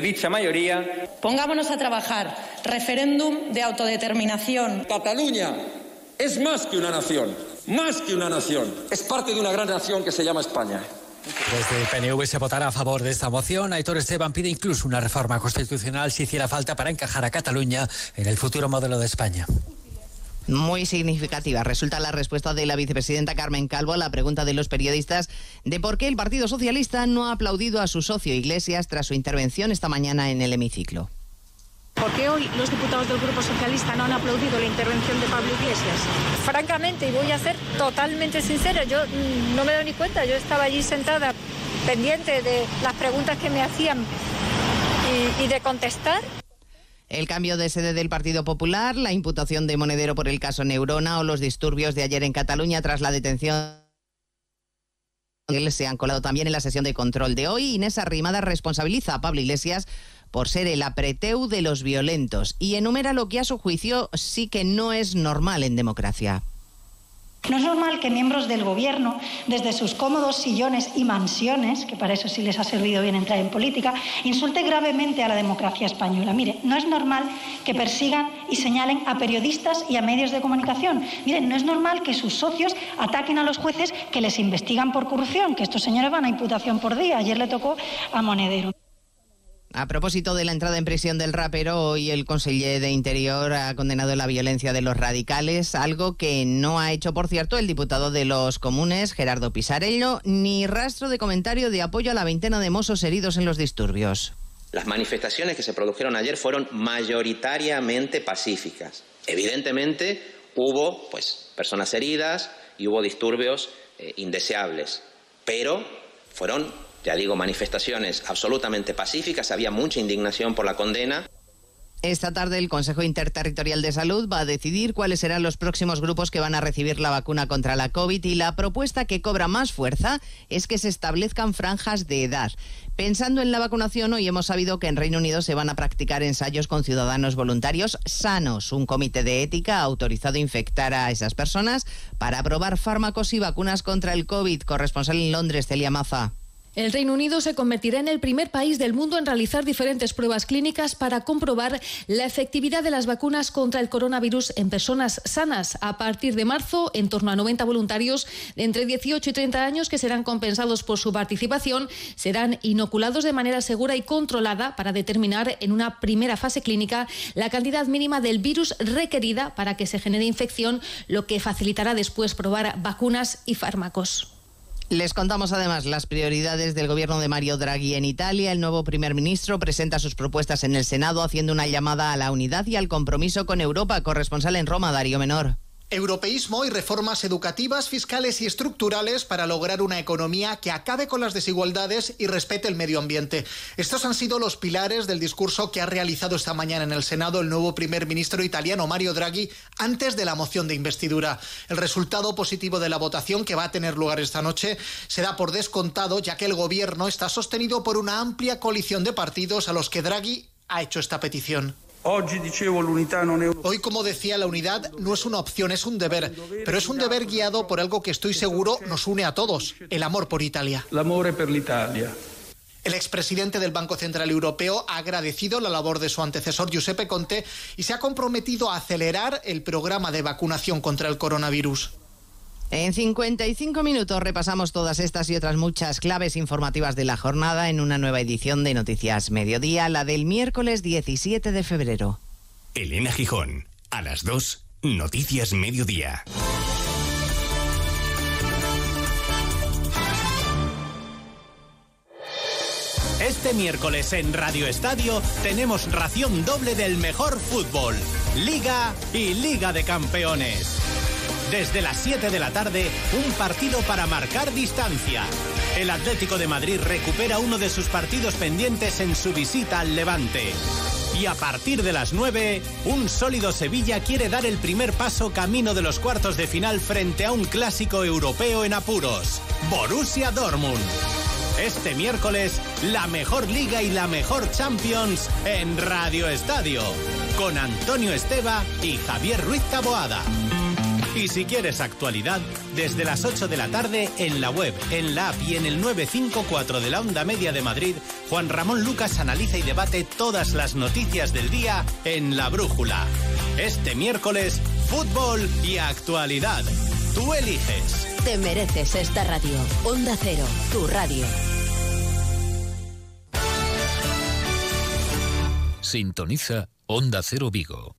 dicha mayoría. Pongámonos a trabajar. Referéndum de autodeterminación. Cataluña es más que una nación. Más que una nación. Es parte de una gran nación que se llama España. Desde el PNV se votará a favor de esta moción. Aitor Esteban pide incluso una reforma constitucional si hiciera falta para encajar a Cataluña en el futuro modelo de España. Muy significativa resulta la respuesta de la vicepresidenta Carmen Calvo a la pregunta de los periodistas de por qué el Partido Socialista no ha aplaudido a su socio Iglesias tras su intervención esta mañana en el hemiciclo. ¿Por qué hoy los diputados del Grupo Socialista no han aplaudido la intervención de Pablo Iglesias? Francamente, y voy a ser totalmente sincera, yo no me doy ni cuenta, yo estaba allí sentada pendiente de las preguntas que me hacían y de contestar. El cambio de sede del Partido Popular, la imputación de Monedero por el caso Neurona o los disturbios de ayer en Cataluña tras la detención se han colado también en la sesión de control de hoy. Inés Arrimada responsabiliza a Pablo Iglesias por ser el apreteu de los violentos y enumera lo que a su juicio sí que no es normal en democracia. No es normal que miembros del gobierno, desde sus cómodos sillones y mansiones, que para eso sí les ha servido bien entrar en política, insulte gravemente a la democracia española. Mire, no es normal que persigan y señalen a periodistas y a medios de comunicación. Mire, no es normal que sus socios ataquen a los jueces que les investigan por corrupción, que estos señores van a imputación por día. Ayer le tocó a Monedero. A propósito de la entrada en prisión del rapero, hoy el conseller de Interior ha condenado la violencia de los radicales, algo que no ha hecho, por cierto, el diputado de los Comunes, Gerardo Pisarello, ni rastro de comentario de apoyo a la veintena de mozos heridos en los disturbios. Las manifestaciones que se produjeron ayer fueron mayoritariamente pacíficas. Evidentemente hubo personas heridas y hubo disturbios indeseables, pero fueron, ya digo, manifestaciones absolutamente pacíficas, había mucha indignación por la condena. Esta tarde el Consejo Interterritorial de Salud va a decidir cuáles serán los próximos grupos que van a recibir la vacuna contra la COVID y la propuesta que cobra más fuerza es que se establezcan franjas de edad. Pensando en la vacunación, hoy hemos sabido que en Reino Unido se van a practicar ensayos con ciudadanos voluntarios sanos. Un comité de ética ha autorizado infectar a esas personas para probar fármacos y vacunas contra el COVID. Corresponsal en Londres, Celia Maza. El Reino Unido se convertirá en el primer país del mundo en realizar diferentes pruebas clínicas para comprobar la efectividad de las vacunas contra el coronavirus en personas sanas. A partir de marzo, en torno a 90 voluntarios de entre 18 y 30 años que serán compensados por su participación serán inoculados de manera segura y controlada para determinar en una primera fase clínica la cantidad mínima del virus requerida para que se genere infección, lo que facilitará después probar vacunas y fármacos. Les contamos además las prioridades del gobierno de Mario Draghi en Italia. El nuevo primer ministro presenta sus propuestas en el Senado, haciendo una llamada a la unidad y al compromiso con Europa. Corresponsal en Roma, Darío Menor. Europeísmo y reformas educativas, fiscales y estructurales para lograr una economía que acabe con las desigualdades y respete el medio ambiente. Estos han sido los pilares del discurso que ha realizado esta mañana en el Senado el nuevo primer ministro italiano Mario Draghi antes de la moción de investidura. El resultado positivo de la votación, que va a tener lugar esta noche, se da por descontado, ya que el gobierno está sostenido por una amplia coalición de partidos a los que Draghi ha hecho esta petición. Hoy, como decía, la unidad no es una opción, es un deber, pero es un deber guiado por algo que estoy seguro nos une a todos, el amor por Italia. El expresidente del Banco Central Europeo ha agradecido la labor de su antecesor Giuseppe Conte y se ha comprometido a acelerar el programa de vacunación contra el coronavirus. En 55 minutos repasamos todas estas y otras muchas claves informativas de la jornada en una nueva edición de Noticias Mediodía, la del miércoles 17 de febrero. Elena Gijón, a las 2, Noticias Mediodía. Este miércoles en Radio Estadio tenemos ración doble del mejor fútbol, Liga y Liga de Campeones. Desde las 7 de la tarde, un partido para marcar distancia. El Atlético de Madrid recupera uno de sus partidos pendientes en su visita al Levante. Y a partir de las 9, un sólido Sevilla quiere dar el primer paso camino de los cuartos de final frente a un clásico europeo en apuros, Borussia Dortmund. Este miércoles, la mejor Liga y la mejor Champions en Radio Estadio, con Antonio Esteba y Javier Ruiz Taboada. Y si quieres actualidad, desde las 8 de la tarde en la web, en la app y en el 954 de la Onda Media de Madrid, Juan Ramón Lucas analiza y debate todas las noticias del día en La Brújula. Este miércoles, fútbol y actualidad. Tú eliges. Te mereces esta radio. Onda Cero, tu radio. Sintoniza Onda Cero Vigo.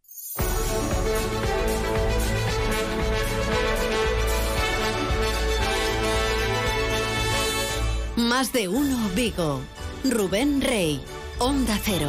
Más de uno Vigo. Rubén Rey, Onda Cero.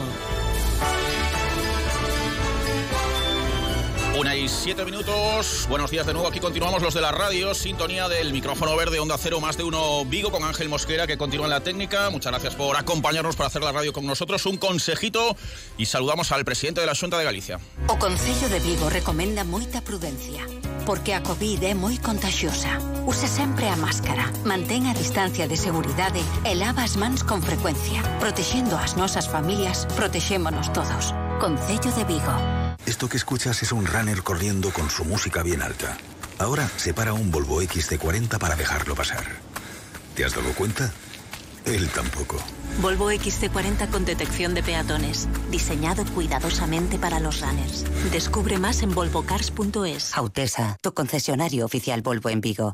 1:07. Buenos días de nuevo. Aquí continuamos los de la radio. Sintonía del micrófono verde, Onda Cero, Más de uno Vigo, con Ángel Mosquera, que continúa en la técnica. Muchas gracias por acompañarnos para hacer la radio con nosotros. Un consejito y saludamos al presidente de la Xunta de Galicia. O Concello de Vigo recomenda moita prudencia, porque a COVID é moi contagiosa. Use sempre a máscara, mantén a distancia de seguridade e lava as mans con frecuencia. Protexendo as nosas familias, protexémonos todos. Concello de Vigo. Esto que escuchas es un runner corriendo con su música bien alta. Ahora se para un Volvo XC40 para dejarlo pasar. ¿Te has dado cuenta? Él tampoco. Volvo XC40 con detección de peatones. Diseñado cuidadosamente para los runners. Descubre más en volvocars.es. Autesa, tu concesionario oficial Volvo en Vigo.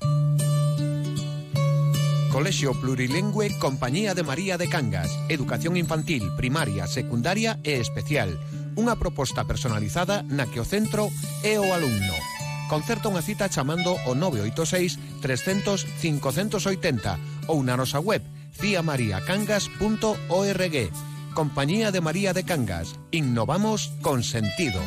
Colegio Plurilingüe Compañía de María de Cangas. Educación infantil, primaria, secundaria e especial. Unha proposta personalizada na que o centro é o alumno. Concerta unha cita chamando o 986 300 580 ou na nosa web ciamariacangas.org. Compañía de María de Cangas. Innovamos con sentido.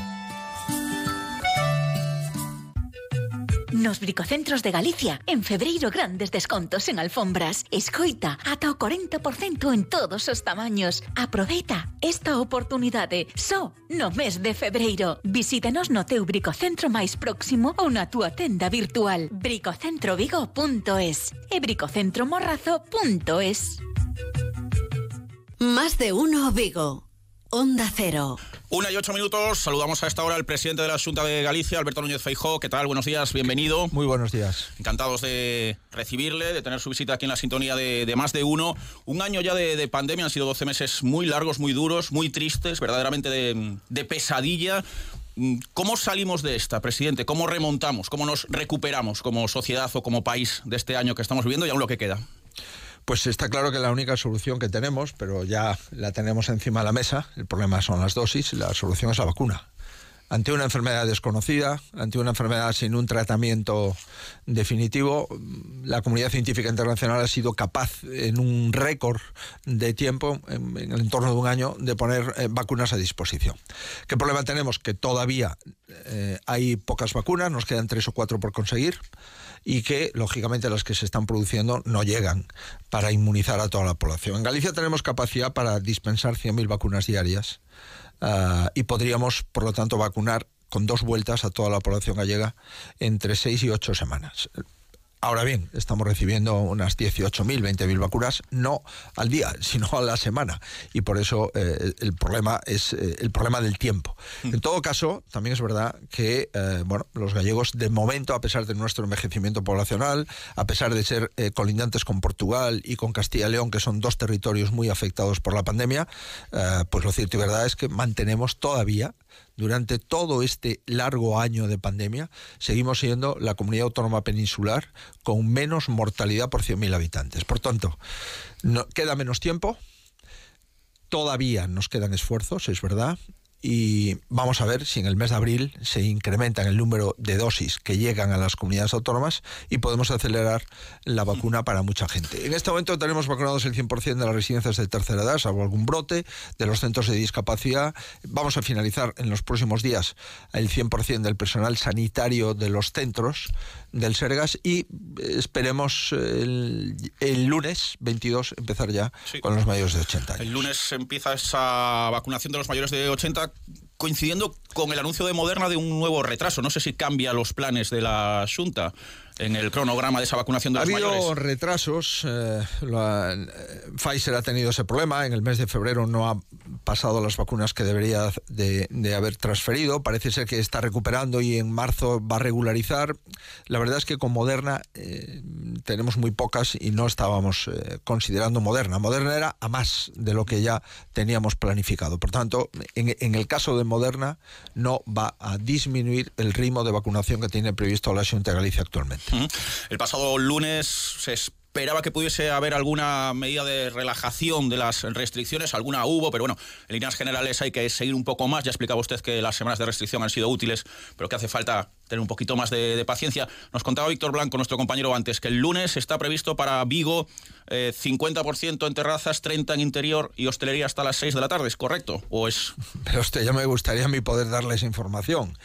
Nos Bricocentros de Galicia, en febreiro grandes descontos en alfombras. Escoita, ata o 40% en todos os tamaños. Aproveita esta oportunidade só no mes de febreiro. Visítanos no teu bricocentro máis próximo ou na túa tenda virtual. Bricocentrovigo.es e bricocentromorrazo.es. Más de uno Vigo. Onda Cero. 1:08. Saludamos a esta hora al presidente de la Xunta de Galicia, Alberto Núñez Feijóo. ¿Qué tal? Buenos días, bienvenido. Muy buenos días. Encantados de recibirle, de tener su visita aquí en la sintonía de Más de Uno. Un año ya de pandemia, han sido 12 meses muy largos, muy duros, muy tristes, verdaderamente de pesadilla. ¿Cómo salimos de esta, presidente? ¿Cómo remontamos? ¿Cómo nos recuperamos como sociedad o como país de este año que estamos viviendo y aún lo que queda? Pues está claro que la única solución que tenemos, pero ya la tenemos encima de la mesa, el problema son las dosis, la solución es la vacuna. ante una enfermedad desconocida, ante una enfermedad sin un tratamiento definitivo. La comunidad científica internacional ha sido capaz en un récord de tiempo, en el entorno de un año, de poner vacunas a disposición. ¿Qué problema tenemos? Que todavía hay pocas vacunas, nos quedan 3 o 4 por conseguir, y que, lógicamente, las que se están produciendo no llegan para inmunizar a toda la población. En Galicia tenemos capacidad para dispensar 100.000 vacunas diarias y podríamos, por lo tanto, vacunar con 2 vueltas a toda la población gallega entre 6 y 8 semanas. Ahora bien, estamos recibiendo unas 18.000, 20.000 vacunas, no al día, sino a la semana. Y por eso el problema es el problema del tiempo. En todo caso, también es verdad que bueno, los gallegos, de momento, a pesar de nuestro envejecimiento poblacional, a pesar de ser colindantes con Portugal y con Castilla y León, que son 2 territorios muy afectados por la pandemia, pues lo cierto y verdad es que mantenemos todavía, durante todo este largo año de pandemia, seguimos siendo la comunidad autónoma peninsular con menos mortalidad por 100.000 habitantes. Por tanto, queda menos tiempo, todavía nos quedan esfuerzos, es verdad, y vamos a ver si en el mes de abril se incrementan el número de dosis que llegan a las comunidades autónomas y podemos acelerar la vacuna para mucha gente. En este momento tenemos vacunados el 100% de las residencias de tercera edad, salvo algún brote, de los centros de discapacidad. Vamos a finalizar en los próximos días el 100% del personal sanitario de los centros del Sergas y esperemos el lunes 22 empezar ya con los mayores de 80 años. El lunes empieza esa vacunación de los mayores de 80, coincidiendo con el anuncio de Moderna de un nuevo retraso. No sé si cambia los planes de la Xunta en el cronograma de esa vacunación de los mayores. Ha habido retrasos. Pfizer ha tenido ese problema. En el mes de febrero no ha pasado las vacunas que debería de haber transferido. Parece ser que está recuperando y en marzo va a regularizar. La verdad es que con Moderna tenemos muy pocas y no estábamos considerando Moderna. Moderna era a más de lo que ya teníamos planificado. Por tanto, en el caso de Moderna no va a disminuir el ritmo de vacunación que tiene previsto la Xunta de Galicia actualmente. El pasado lunes se esperaba que pudiese haber alguna medida de relajación de las restricciones, alguna hubo, pero bueno, en líneas generales hay que seguir un poco más. Ya explicaba usted que las semanas de restricción han sido útiles, pero que hace falta tener un poquito más de paciencia. Nos contaba Víctor Blanco, nuestro compañero, antes, que el lunes está previsto para Vigo 50% en terrazas, 30% en interior y hostelería hasta las 6 de la tarde, ¿es correcto? ¿O es...? Pero usted, ya me gustaría a mí poder darle esa información.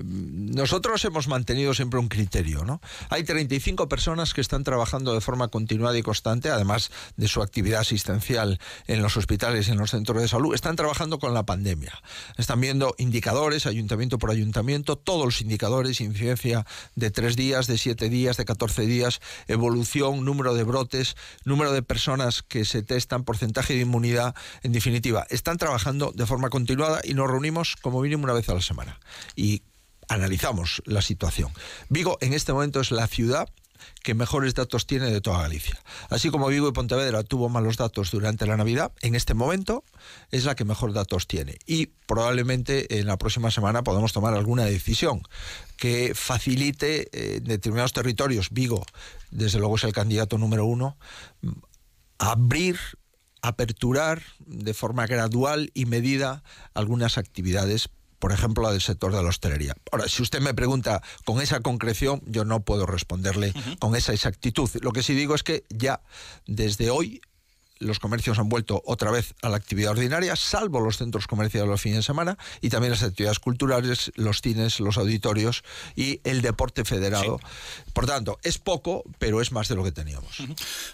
Nosotros hemos mantenido siempre un criterio, ¿no? Hay 35 personas que están trabajando de forma continuada y constante, además de su actividad asistencial en los hospitales y en los centros de salud. Están trabajando con la pandemia. Están viendo indicadores, ayuntamiento por ayuntamiento, todos los indicadores, incidencia de 3 días, de 7 días, de 14 días, evolución, número de brotes, número de personas que se testan, porcentaje de inmunidad. En definitiva, están trabajando de forma continuada y nos reunimos como mínimo una vez a la semana y analizamos la situación. Vigo en este momento es la ciudad que mejores datos tiene de toda Galicia. Así como Vigo y Pontevedra tuvo malos datos durante la Navidad, en este momento es la que mejor datos tiene. Y probablemente en la próxima semana podamos tomar alguna decisión que facilite en determinados territorios, Vigo desde luego es el candidato número 1, abrir, aperturar de forma gradual y medida algunas actividades, por ejemplo, la del sector de la hostelería. Ahora, si usted me pregunta con esa concreción, yo no puedo responderle con esa exactitud. Lo que sí digo es que ya desde hoy los comercios han vuelto otra vez a la actividad ordinaria, salvo los centros comerciales los fines de semana, y también las actividades culturales, los cines, los auditorios y el deporte federado. Sí. Por tanto, es poco, pero es más de lo que teníamos.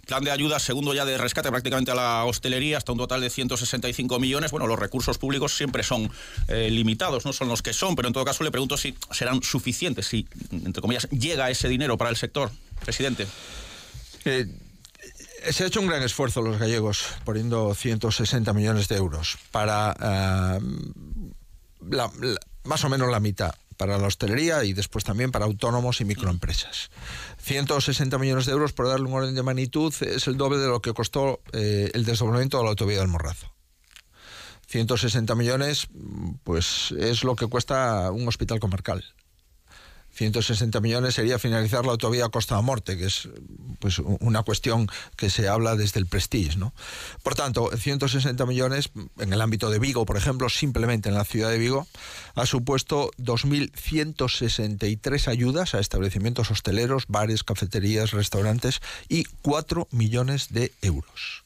Plan de ayuda, segundo ya de rescate prácticamente a la hostelería, hasta un total de 165 millones. Bueno, los recursos públicos siempre son limitados, no son los que son, pero en todo caso le pregunto si serán suficientes, si, entre comillas, llega ese dinero para el sector. Presidente. Se ha hecho un gran esfuerzo los gallegos poniendo 160 millones de euros para más o menos la mitad para la hostelería y después también para autónomos y microempresas. 160 millones de euros, por darle un orden de magnitud, es el doble de lo que costó el desdoblamiento de la autovía del Morrazo. 160 millones pues es lo que cuesta un hospital comarcal. 160 millones sería finalizar la autovía Costa da Morte, que es pues una cuestión que se habla desde el Prestige, ¿no? Por tanto, 160 millones en el ámbito de Vigo, por ejemplo, simplemente en la ciudad de Vigo, ha supuesto 2.163 ayudas a establecimientos hosteleros, bares, cafeterías, restaurantes y 4 millones de euros.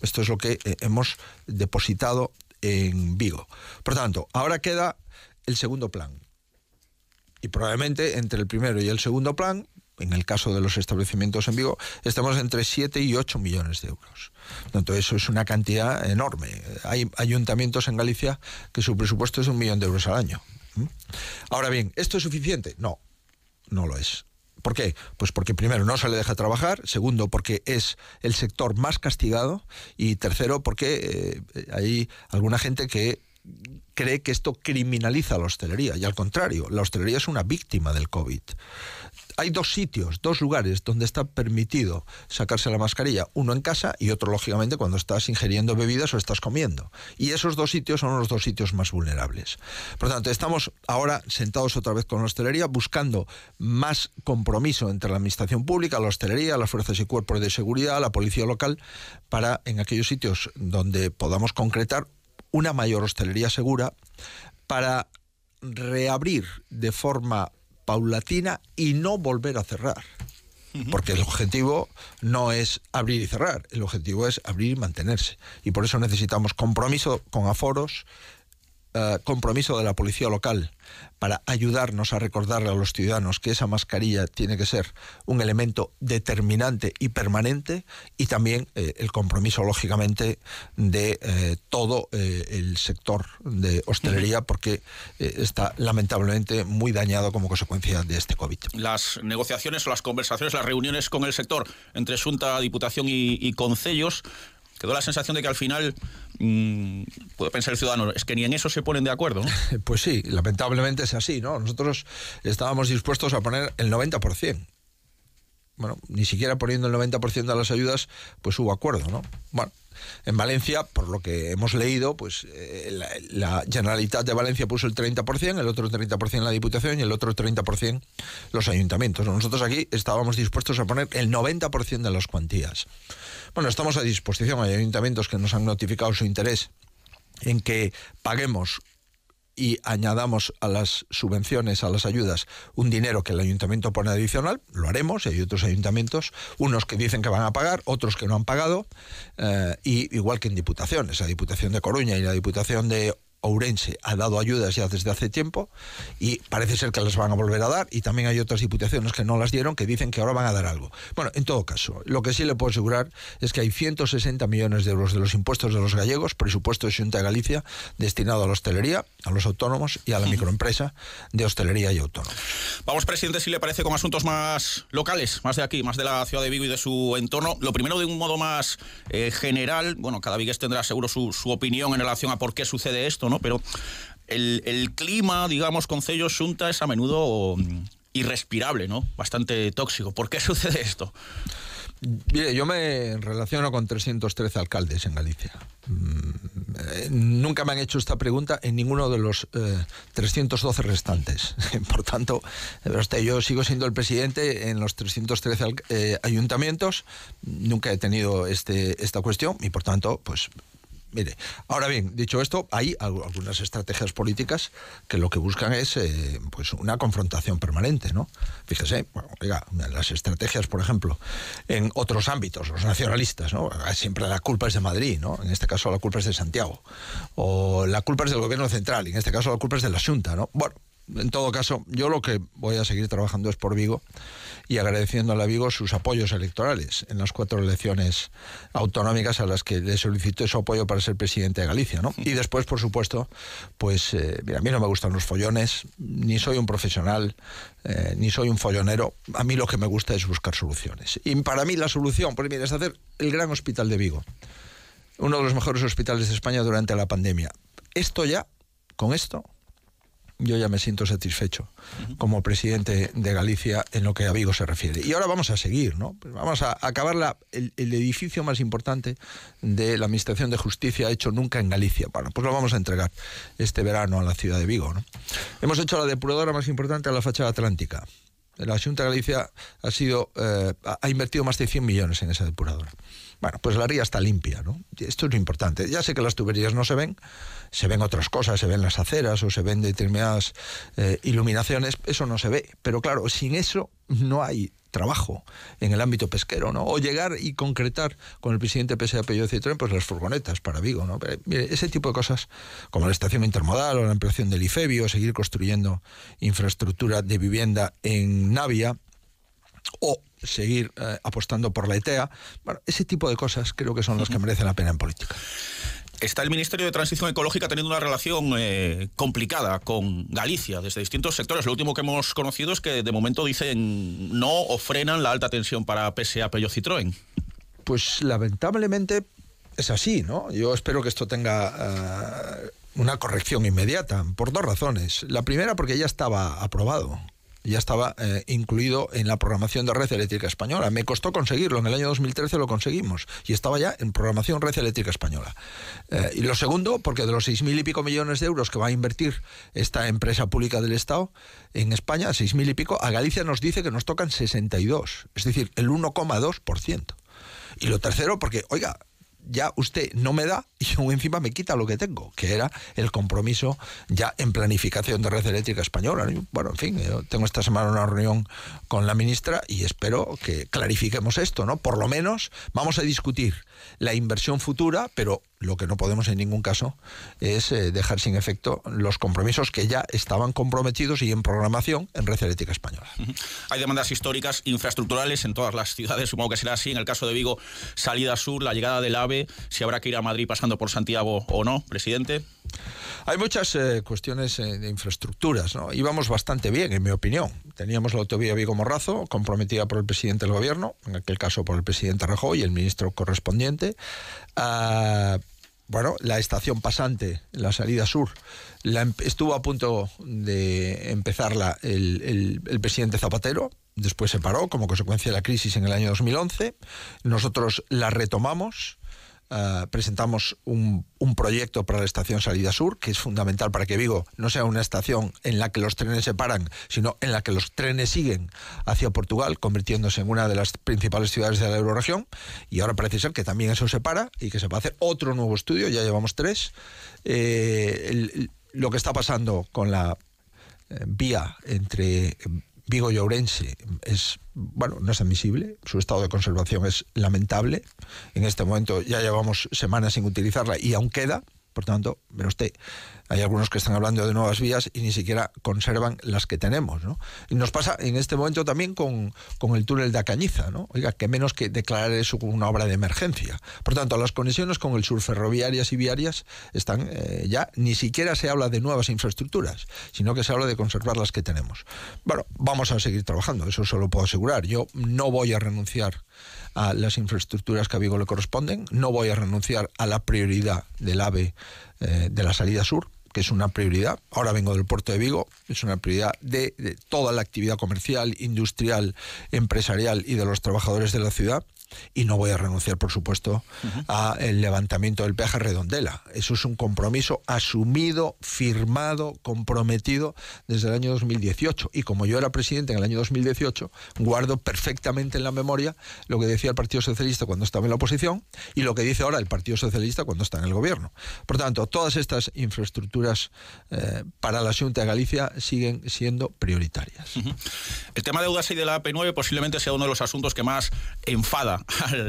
Esto es lo que hemos depositado en Vigo. Por tanto, ahora queda el segundo plan. Y probablemente entre el primero y el segundo plan, en el caso de los establecimientos en Vigo, estamos entre 7 y 8 millones de euros. Entonces, eso es una cantidad enorme. Hay ayuntamientos en Galicia que su presupuesto es 1 millón de euros al año. Ahora bien, ¿esto es suficiente? No, no lo es. ¿Por qué? Pues porque primero no se le deja trabajar, segundo porque es el sector más castigado y tercero porque hay alguna gente que cree que esto criminaliza a la hostelería y al contrario, la hostelería es una víctima del COVID. Hay dos sitios, dos lugares donde está permitido sacarse la mascarilla, uno en casa y otro, lógicamente, cuando estás ingiriendo bebidas o estás comiendo. Y esos dos sitios son los dos sitios más vulnerables. Por lo tanto, estamos ahora sentados otra vez con la hostelería, buscando más compromiso entre la administración pública, la hostelería, las fuerzas y cuerpos de seguridad, la policía local, para en aquellos sitios donde podamos concretar una mayor hostelería segura, para reabrir de forma paulatina y no volver a cerrar. Porque el objetivo no es abrir y cerrar, el objetivo es abrir y mantenerse. Y por eso necesitamos compromiso con aforos, compromiso de la policía local para ayudarnos a recordarle a los ciudadanos que esa mascarilla tiene que ser un elemento determinante y permanente, y también el compromiso, lógicamente, de todo el sector de hostelería, porque está lamentablemente muy dañado como consecuencia de este COVID. Las negociaciones o las conversaciones, las reuniones con el sector entre Xunta, Diputación y concellos, quedó la sensación de que al final, puede pensar el ciudadano, es que ni en eso se ponen de acuerdo, ¿no? Pues sí, lamentablemente es así, ¿no? Nosotros estábamos dispuestos a poner el 90%. Bueno, ni siquiera poniendo el 90% de las ayudas, pues hubo acuerdo, ¿no? Bueno, en Valencia, por lo que hemos leído, pues la Generalitat de Valencia puso el 30%, el otro 30% la Diputación y el otro 30% los ayuntamientos. Nosotros aquí estábamos dispuestos a poner el 90% de las cuantías. Bueno, estamos a disposición. Hay ayuntamientos que nos han notificado su interés en que paguemos y añadamos a las subvenciones, a las ayudas, un dinero que el ayuntamiento pone adicional, lo haremos, y hay otros ayuntamientos, unos que dicen que van a pagar, otros que no han pagado, y igual que en diputaciones, la Diputación de Coruña y la Diputación de Ourense ha dado ayudas ya desde hace tiempo y parece ser que las van a volver a dar, y también hay otras diputaciones que no las dieron que dicen que ahora van a dar algo. Bueno, en todo caso, lo que sí le puedo asegurar es que hay 160 millones de euros de los impuestos de los gallegos, presupuesto de Xunta de Galicia, destinado a la hostelería, a los autónomos y a la microempresa de hostelería y autónomos. Vamos, presidente, si le parece, con asuntos más locales, más de aquí, más de la ciudad de Vigo y de su entorno. Lo primero, de un modo más general, bueno, cada vigués tendrá seguro su opinión en relación a por qué sucede esto, ¿no? Pero el clima, digamos, concello Xunta es a menudo irrespirable, ¿no? Bastante tóxico. ¿Por qué sucede esto? Mire, yo me relaciono con 313 alcaldes en Galicia. Nunca me han hecho esta pregunta en ninguno de los 312 restantes. Por tanto, yo sigo siendo el presidente en los 313 ayuntamientos. Nunca he tenido esta cuestión y, por tanto, pues... Mire, ahora bien, dicho esto, hay algunas estrategias políticas que lo que buscan es pues una confrontación permanente, ¿no? Fíjese, bueno, oiga, las estrategias, por ejemplo, en otros ámbitos, los nacionalistas, ¿no? Siempre la culpa es de Madrid, ¿no? En este caso la culpa es de Santiago. O la culpa es del gobierno central, y en este caso la culpa es de la Xunta, ¿no? Bueno, en todo caso, yo lo que voy a seguir trabajando es por Vigo y agradeciéndole a Vigo sus apoyos electorales en las 4 elecciones autonómicas a las que le solicité su apoyo para ser presidente de Galicia, ¿no? Y después, por supuesto, pues mira, a mí no me gustan los follones, ni soy un profesional, ni soy un follonero. A mí lo que me gusta es buscar soluciones. Y para mí la solución, pues mira, es hacer el gran hospital de Vigo, uno de los mejores hospitales de España durante la pandemia. Esto ya, con esto... yo ya me siento satisfecho como presidente de Galicia en lo que a Vigo se refiere. Y ahora vamos a seguir, ¿no? Vamos a acabar el edificio más importante de la Administración de Justicia hecho nunca en Galicia. Bueno, pues lo vamos a entregar este verano a la ciudad de Vigo, ¿no? Hemos hecho la depuradora más importante a la fachada atlántica. La Xunta de Galicia ha sido ha invertido más de 100 millones en esa depuradora. Bueno, pues la ría está limpia, ¿no? Esto es lo importante. Ya sé que las tuberías no se ven, se ven otras cosas, se ven las aceras o se ven determinadas iluminaciones, eso no se ve. Pero claro, sin eso no hay trabajo en el ámbito pesquero, ¿no? O llegar y concretar con el presidente PSA Pello Citroën, pues las furgonetas para Vigo, ¿no? Pero, mire, ese tipo de cosas, como la estación intermodal o la ampliación del IFEBI, o seguir construyendo infraestructura de vivienda en Navia, o seguir apostando por la ETEA. Bueno, ese tipo de cosas creo que son las que merecen la pena en política. Está el Ministerio de Transición Ecológica teniendo una relación complicada con Galicia desde distintos sectores. Lo último que hemos conocido es que de momento dicen no o frenan la alta tensión para PSA Peugeot Citroën. Pues lamentablemente es así, ¿no? Yo espero que esto tenga una corrección inmediata por dos razones. La primera, porque ya estaba aprobado. Ya estaba incluido en la programación de Red Eléctrica Española. Me costó conseguirlo, en el año 2013 lo conseguimos, y estaba ya en programación Red Eléctrica Española. Y lo segundo, porque de los 6.000 y pico millones de euros que va a invertir esta empresa pública del Estado en España, 6.000 y pico, a Galicia nos dice que nos tocan 62, es decir, el 1,2%. Y lo tercero, porque, oiga, ya usted no me da y aún encima me quita lo que tengo, que era el compromiso ya en planificación de Red Eléctrica Española. Bueno, en fin, yo tengo esta semana una reunión con la ministra y espero que clarifiquemos esto, ¿no? Por lo menos vamos a discutir la inversión futura, pero lo que no podemos en ningún caso es dejar sin efecto los compromisos que ya estaban comprometidos y en programación en Red Eléctrica Española. Hay demandas históricas, infraestructurales en todas las ciudades, supongo que será así. En el caso de Vigo, salida sur, la llegada del AVE, si habrá que ir a Madrid pasando por Santiago o no, presidente. Hay muchas cuestiones de infraestructuras, ¿no? Íbamos bastante bien, en mi opinión. Teníamos la autovía Vigo-Morrazo, comprometida por el presidente del gobierno, en aquel caso por el presidente Rajoy y el ministro correspondiente. Bueno, la estación pasante, la salida sur, estuvo a punto de empezarla el presidente Zapatero. Después se paró como consecuencia de la crisis en el año 2011. Nosotros la retomamos. Presentamos un proyecto para la estación Salida Sur, que es fundamental para que Vigo no sea una estación en la que los trenes se paran, sino en la que los trenes siguen hacia Portugal, convirtiéndose en una de las principales ciudades de la eurorregión. Y ahora parece ser que también eso se para y que se va a hacer otro nuevo estudio, ya llevamos tres. Lo que está pasando con la vía entre Vigo y Ourense es, bueno, no es admisible, su estado de conservación es lamentable, en este momento ya llevamos semanas sin utilizarla y aún queda, por tanto, pero usted, hay algunos que están hablando de nuevas vías y ni siquiera conservan las que tenemos, ¿no? Y nos pasa en este momento también con el túnel de Acañiza, ¿no? Oiga, que menos que declarar eso como una obra de emergencia. Por tanto, las conexiones con el sur ferroviarias y viarias están ya, ni siquiera se habla de nuevas infraestructuras, sino que se habla de conservar las que tenemos. Bueno, vamos a seguir trabajando, eso se lo puedo asegurar. Yo no voy a renunciar a las infraestructuras que a Vigo le corresponden, no voy a renunciar a la prioridad del AVE de la salida sur, que es una prioridad. Ahora vengo del puerto de Vigo, es una prioridad de toda la actividad comercial, industrial, empresarial y de los trabajadores de la ciudad. Y no voy a renunciar, por supuesto, al levantamiento del peaje Redondela. Eso es un compromiso asumido, firmado, comprometido desde el año 2018. Y como yo era presidente en el año 2018, guardo perfectamente en la memoria lo que decía el Partido Socialista cuando estaba en la oposición y lo que dice ahora el Partido Socialista cuando está en el gobierno. Por tanto, todas estas infraestructuras para la Xunta de Galicia siguen siendo prioritarias. El tema de Augasa y de la AP9 posiblemente sea uno de los asuntos que más enfada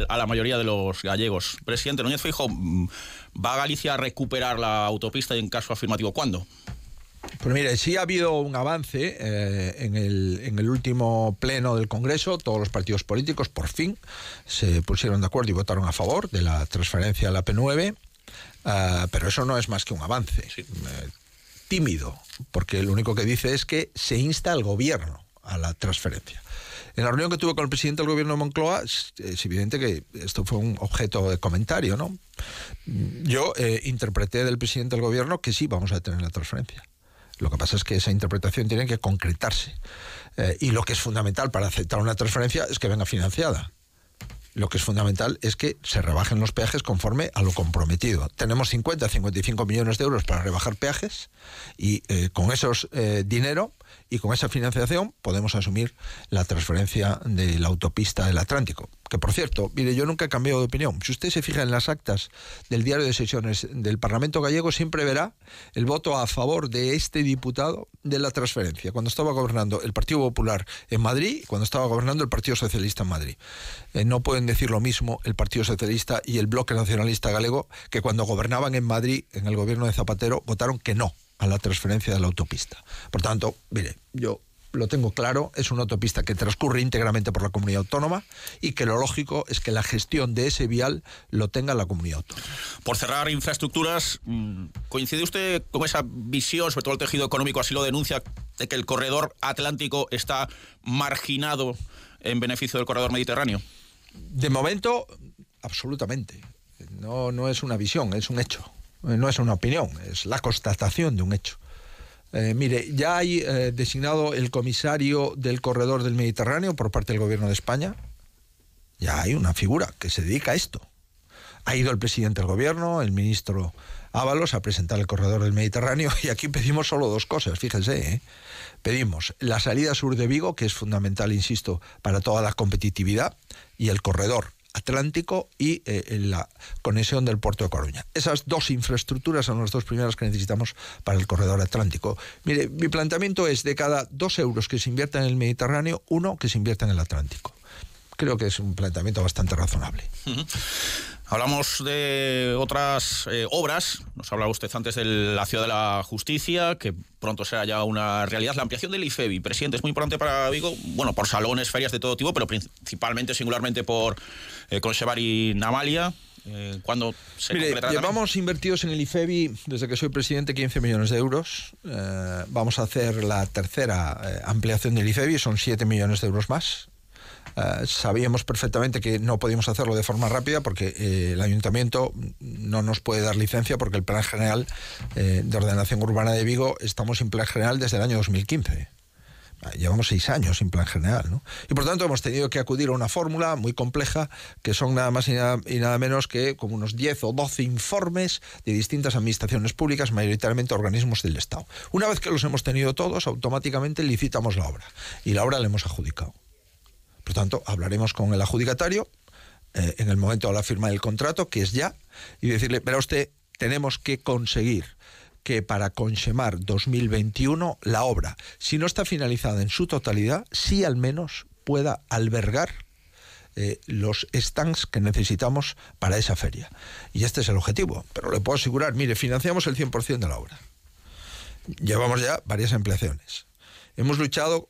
a la mayoría de los gallegos. Presidente Núñez Feijóo, ¿va a Galicia a recuperar la autopista y, en caso afirmativo, cuándo? Pues mire, sí ha habido un avance en el último pleno del Congreso. Todos los partidos políticos por fin se pusieron de acuerdo y votaron a favor de la transferencia a la AP9, pero eso no es más que un avance, sí, tímido, porque lo único que dice es que se insta al gobierno a la transferencia. En la reunión que tuve con el presidente del gobierno de Moncloa, es evidente que esto fue un objeto de comentario, ¿no? Yo interpreté del presidente del gobierno que sí vamos a tener la transferencia. Lo que pasa es que esa interpretación tiene que concretarse. Y lo que es fundamental para aceptar una transferencia es que venga financiada. Lo que es fundamental es que se rebajen los peajes conforme a lo comprometido. Tenemos 50, 55 millones de euros para rebajar peajes y con esos dinero y con esa financiación podemos asumir la transferencia de la autopista del Atlántico. Que, por cierto, mire, yo nunca he cambiado de opinión. Si usted se fija en las actas del diario de sesiones del Parlamento gallego, siempre verá el voto a favor de este diputado de la transferencia, cuando estaba gobernando el Partido Popular en Madrid y cuando estaba gobernando el Partido Socialista en Madrid. No pueden decir lo mismo el Partido Socialista y el Bloque Nacionalista Gallego, que cuando gobernaban en Madrid, en el gobierno de Zapatero, votaron que no a la transferencia de la autopista. Por tanto, mire, yo lo tengo claro, es una autopista que transcurre íntegramente por la comunidad autónoma y que lo lógico es que la gestión de ese vial lo tenga la comunidad autónoma. Por cerrar infraestructuras, ¿coincide usted con esa visión, sobre todo el tejido económico así lo denuncia, de que el corredor atlántico está marginado en beneficio del corredor mediterráneo? De momento, absolutamente. No es una visión, es un hecho. No es una opinión, es la constatación de un hecho. Mire, ya hay designado el comisario del corredor del Mediterráneo por parte del Gobierno de España. Ya hay una figura que se dedica a esto. Ha ido el presidente del Gobierno, el ministro Ábalos, a presentar el corredor del Mediterráneo, y aquí pedimos solo dos cosas, fíjense. Pedimos la salida sur de Vigo, que es fundamental, insisto, para toda la competitividad, y el corredor atlántico y la conexión del puerto de Coruña. Esas dos infraestructuras son las dos primeras que necesitamos para el corredor atlántico. Mire, mi planteamiento es de cada 2 euros que se invierta en el Mediterráneo, 1 que se invierta en el Atlántico. Creo que es un planteamiento bastante razonable. Hablamos de otras obras. Nos hablaba usted antes de la Ciudad de la Justicia, que pronto será ya una realidad. La ampliación del IFEBI, presidente, es muy importante para Vigo, bueno, por salones, ferias de todo tipo, pero principalmente, singularmente, por Conchevar y Namalia. ¿Cuándo se completará? Llevamos invertidos en el IFEBI, desde que soy presidente, 15 millones de euros. Vamos a hacer la tercera ampliación del IFEBI, son 7 millones de euros más. Sabíamos perfectamente que no podíamos hacerlo de forma rápida porque el ayuntamiento no nos puede dar licencia porque el plan general de ordenación urbana de Vigo, estamos sin plan general desde el año 2015. Llevamos 6 años sin plan general, ¿no? Y por tanto hemos tenido que acudir a una fórmula muy compleja, que son nada más y nada menos que como unos 10 o 12 informes de distintas administraciones públicas, mayoritariamente organismos del Estado. Una vez que los hemos tenido todos, automáticamente licitamos la obra y la obra la hemos adjudicado. Por tanto, hablaremos con el adjudicatario en el momento de la firma del contrato, que es ya, y decirle, verá usted, tenemos que conseguir que para Conchemar 2021 la obra, si no está finalizada en su totalidad, sí al menos pueda albergar los stands que necesitamos para esa feria. Y este es el objetivo, pero le puedo asegurar, mire, financiamos el 100% de la obra. Llevamos ya varias ampliaciones. Hemos luchado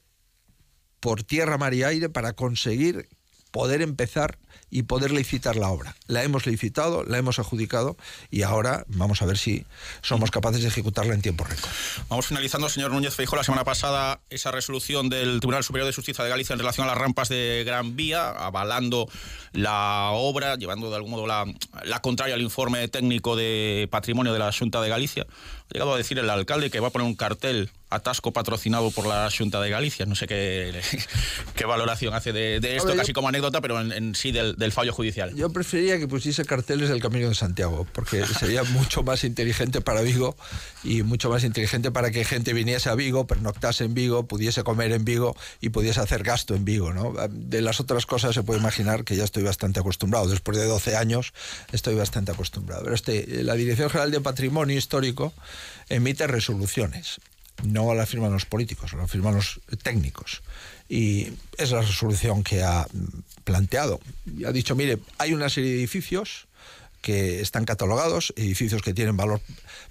por tierra, mar y aire para conseguir poder empezar y poder licitar la obra. La hemos licitado, la hemos adjudicado y ahora vamos a ver si somos capaces de ejecutarla en tiempo récord. Vamos finalizando, señor Núñez Feijóo. La semana pasada esa resolución del Tribunal Superior de Justicia de Galicia en relación a las rampas de Gran Vía, avalando la obra, llevando de algún modo la contraria al informe técnico de patrimonio de la Xunta de Galicia. Ha llegado a decir el alcalde que va a poner un cartel: atasco patrocinado por la Xunta de Galicia. No sé qué valoración hace de esto, casi como anécdota, pero en sí del fallo judicial. Yo preferiría que pusiese carteles del Camino de Santiago, porque sería mucho más inteligente para Vigo y mucho más inteligente para que gente viniese a Vigo, pernoctase en Vigo, pudiese comer en Vigo y pudiese hacer gasto en Vigo, ¿no? De las otras cosas se puede imaginar que ya estoy bastante acostumbrado. Después de 12 años estoy bastante acostumbrado. Pero la Dirección General de Patrimonio Histórico emite resoluciones. No la firman los políticos, la firman los técnicos. Y es la resolución que ha planteado. Y ha dicho, mire, hay una serie de edificios que están catalogados, edificios que tienen valor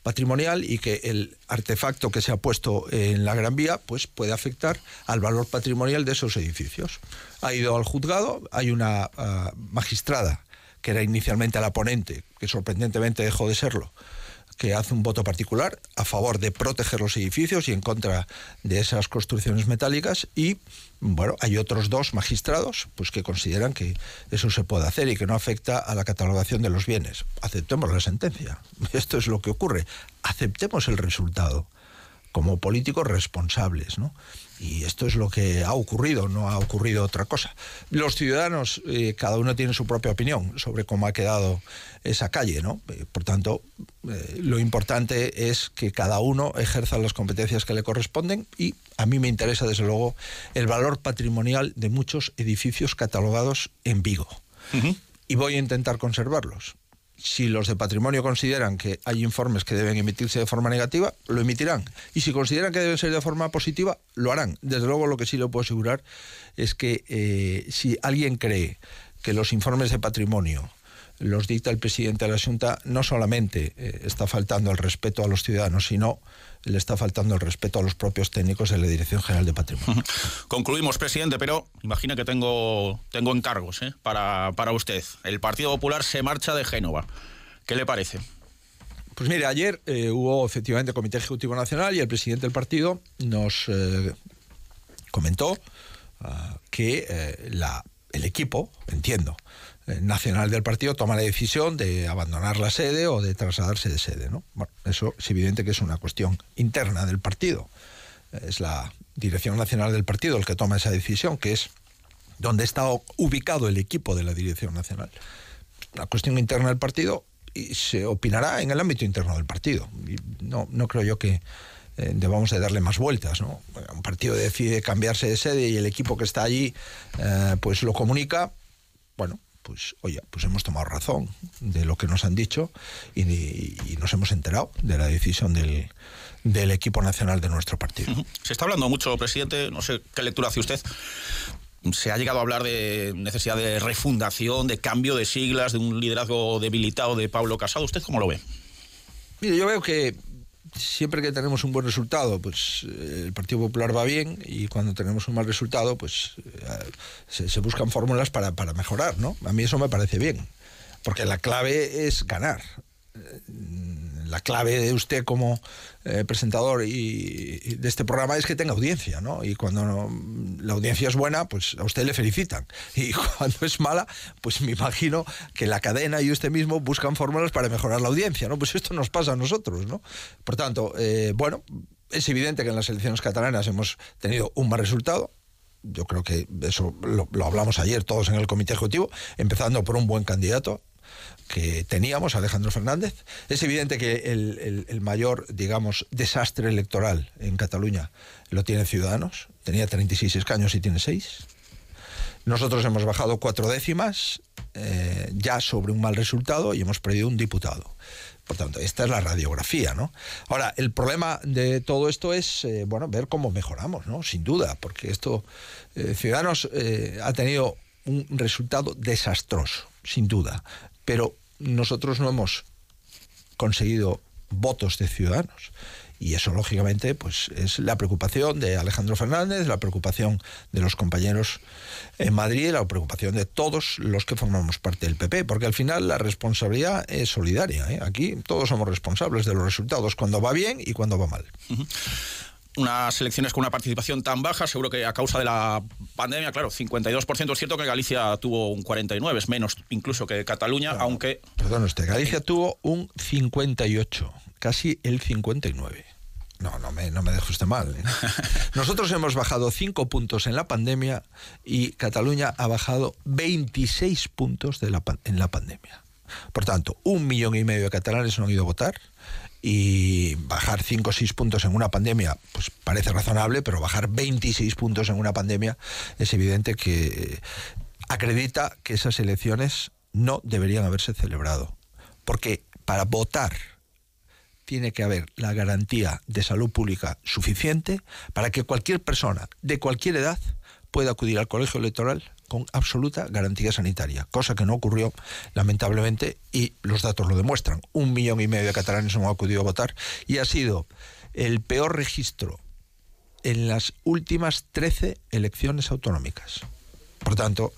patrimonial y que el artefacto que se ha puesto en la Gran Vía pues puede afectar al valor patrimonial de esos edificios. Ha ido al juzgado, hay una magistrada que era inicialmente la ponente, que sorprendentemente dejó de serlo, que hace un voto particular a favor de proteger los edificios y en contra de esas construcciones metálicas. Y bueno, hay otros 2 magistrados pues que consideran que eso se puede hacer y que no afecta a la catalogación de los bienes. Aceptemos la sentencia. Esto es lo que ocurre. Aceptemos el resultado. como políticos responsables, ¿no? Y esto es lo que ha ocurrido, no ha ocurrido otra cosa. Los ciudadanos, cada uno tiene su propia opinión sobre cómo ha quedado esa calle, ¿no? Por tanto, lo importante es que cada uno ejerza las competencias que le corresponden, y a mí me interesa, desde luego, el valor patrimonial de muchos edificios catalogados en Vigo. Uh-huh. Y voy a intentar conservarlos. Si los de patrimonio consideran que hay informes que deben emitirse de forma negativa, lo emitirán. Y si consideran que deben ser de forma positiva, lo harán. Desde luego, lo que sí le puedo asegurar es que si alguien cree que los informes de patrimonio los dicta el presidente de la Xunta, no solamente está faltando el respeto a los ciudadanos, sino le está faltando el respeto a los propios técnicos de la Dirección General de Patrimonio. Concluimos, presidente, pero imagina que tengo encargos, ¿eh?, para usted. El Partido Popular se marcha de Génova. ¿Qué le parece? Pues mire, ayer hubo efectivamente Comité Ejecutivo Nacional, y el presidente del partido nos comentó que el equipo, entiendo, nacional del partido toma la decisión de abandonar la sede o de trasladarse de sede, ¿no? Bueno, eso es evidente que es una cuestión interna del partido. Es la dirección nacional del partido el que toma esa decisión, que es donde está ubicado el equipo de la dirección nacional. La cuestión interna del partido, y se opinará en el ámbito interno del partido. No creo yo que debamos de darle más vueltas, ¿no? Un partido decide cambiarse de sede y el equipo que está allí pues lo comunica. Bueno, pues oye, pues hemos tomado razón de lo que nos han dicho y nos hemos enterado de la decisión del equipo nacional de nuestro partido. Se está hablando mucho, presidente, no sé qué lectura hace usted. Se ha llegado a hablar de necesidad de refundación, de cambio de siglas, de un liderazgo debilitado de Pablo Casado. ¿Usted cómo lo ve? Mire, yo veo que siempre que tenemos un buen resultado, pues el Partido Popular va bien, y cuando tenemos un mal resultado, pues se buscan fórmulas para mejorar, ¿no? A mí eso me parece bien, porque la clave es ganar. La clave de usted como presentador y de este programa es que tenga audiencia, ¿no? Y cuando la audiencia es buena, pues a usted le felicitan. Y cuando es mala, pues me imagino que la cadena y usted mismo buscan fórmulas para mejorar la audiencia, ¿no? Pues esto nos pasa a nosotros, ¿no? Por tanto, bueno, es evidente que en las elecciones catalanas hemos tenido un mal resultado. Yo creo que eso lo hablamos ayer todos en el Comité Ejecutivo, empezando por un buen candidato que teníamos, Alejandro Fernández. Es evidente que el mayor, digamos, desastre electoral en Cataluña lo tiene Ciudadanos. Tenía 36 escaños y tiene 6. Nosotros hemos bajado 4 décimas, ya sobre un mal resultado, y hemos perdido un diputado. Por tanto, esta es la radiografía, ¿no? Ahora, el problema de todo esto es, bueno, ver cómo mejoramos, ¿no? Sin duda, porque esto, Ciudadanos ha tenido un resultado desastroso, sin duda. Pero nosotros no hemos conseguido votos de Ciudadanos. Y eso, lógicamente, pues es la preocupación de Alejandro Fernández, la preocupación de los compañeros en Madrid, la preocupación de todos los que formamos parte del PP, porque al final la responsabilidad es solidaria, ¿eh? Aquí todos somos responsables de los resultados, cuando va bien y cuando va mal. Uh-huh. Unas elecciones con una participación tan baja, seguro que a causa de la pandemia, claro, 52%. Es cierto que Galicia tuvo un 49%, es menos incluso que Cataluña, claro, aunque... Perdón usted, Galicia tuvo un 58%, casi el 59%. No me deje usted mal, ¿eh? Nosotros hemos bajado 5 puntos en la pandemia y Cataluña ha bajado 26 puntos en la pandemia. Por tanto, 1,5 millones de catalanes no han ido a votar. Y bajar 5 o 6 puntos en una pandemia, pues parece razonable, pero bajar 26 puntos en una pandemia es evidente que acredita que esas elecciones no deberían haberse celebrado. Porque para votar tiene que haber la garantía de salud pública suficiente para que cualquier persona de cualquier edad pueda acudir al colegio electoral con absoluta garantía sanitaria, cosa que no ocurrió, lamentablemente, y los datos lo demuestran. 1,5 millones de catalanes no han acudido a votar, y ha sido el peor registro en las últimas 13 elecciones autonómicas. Por tanto,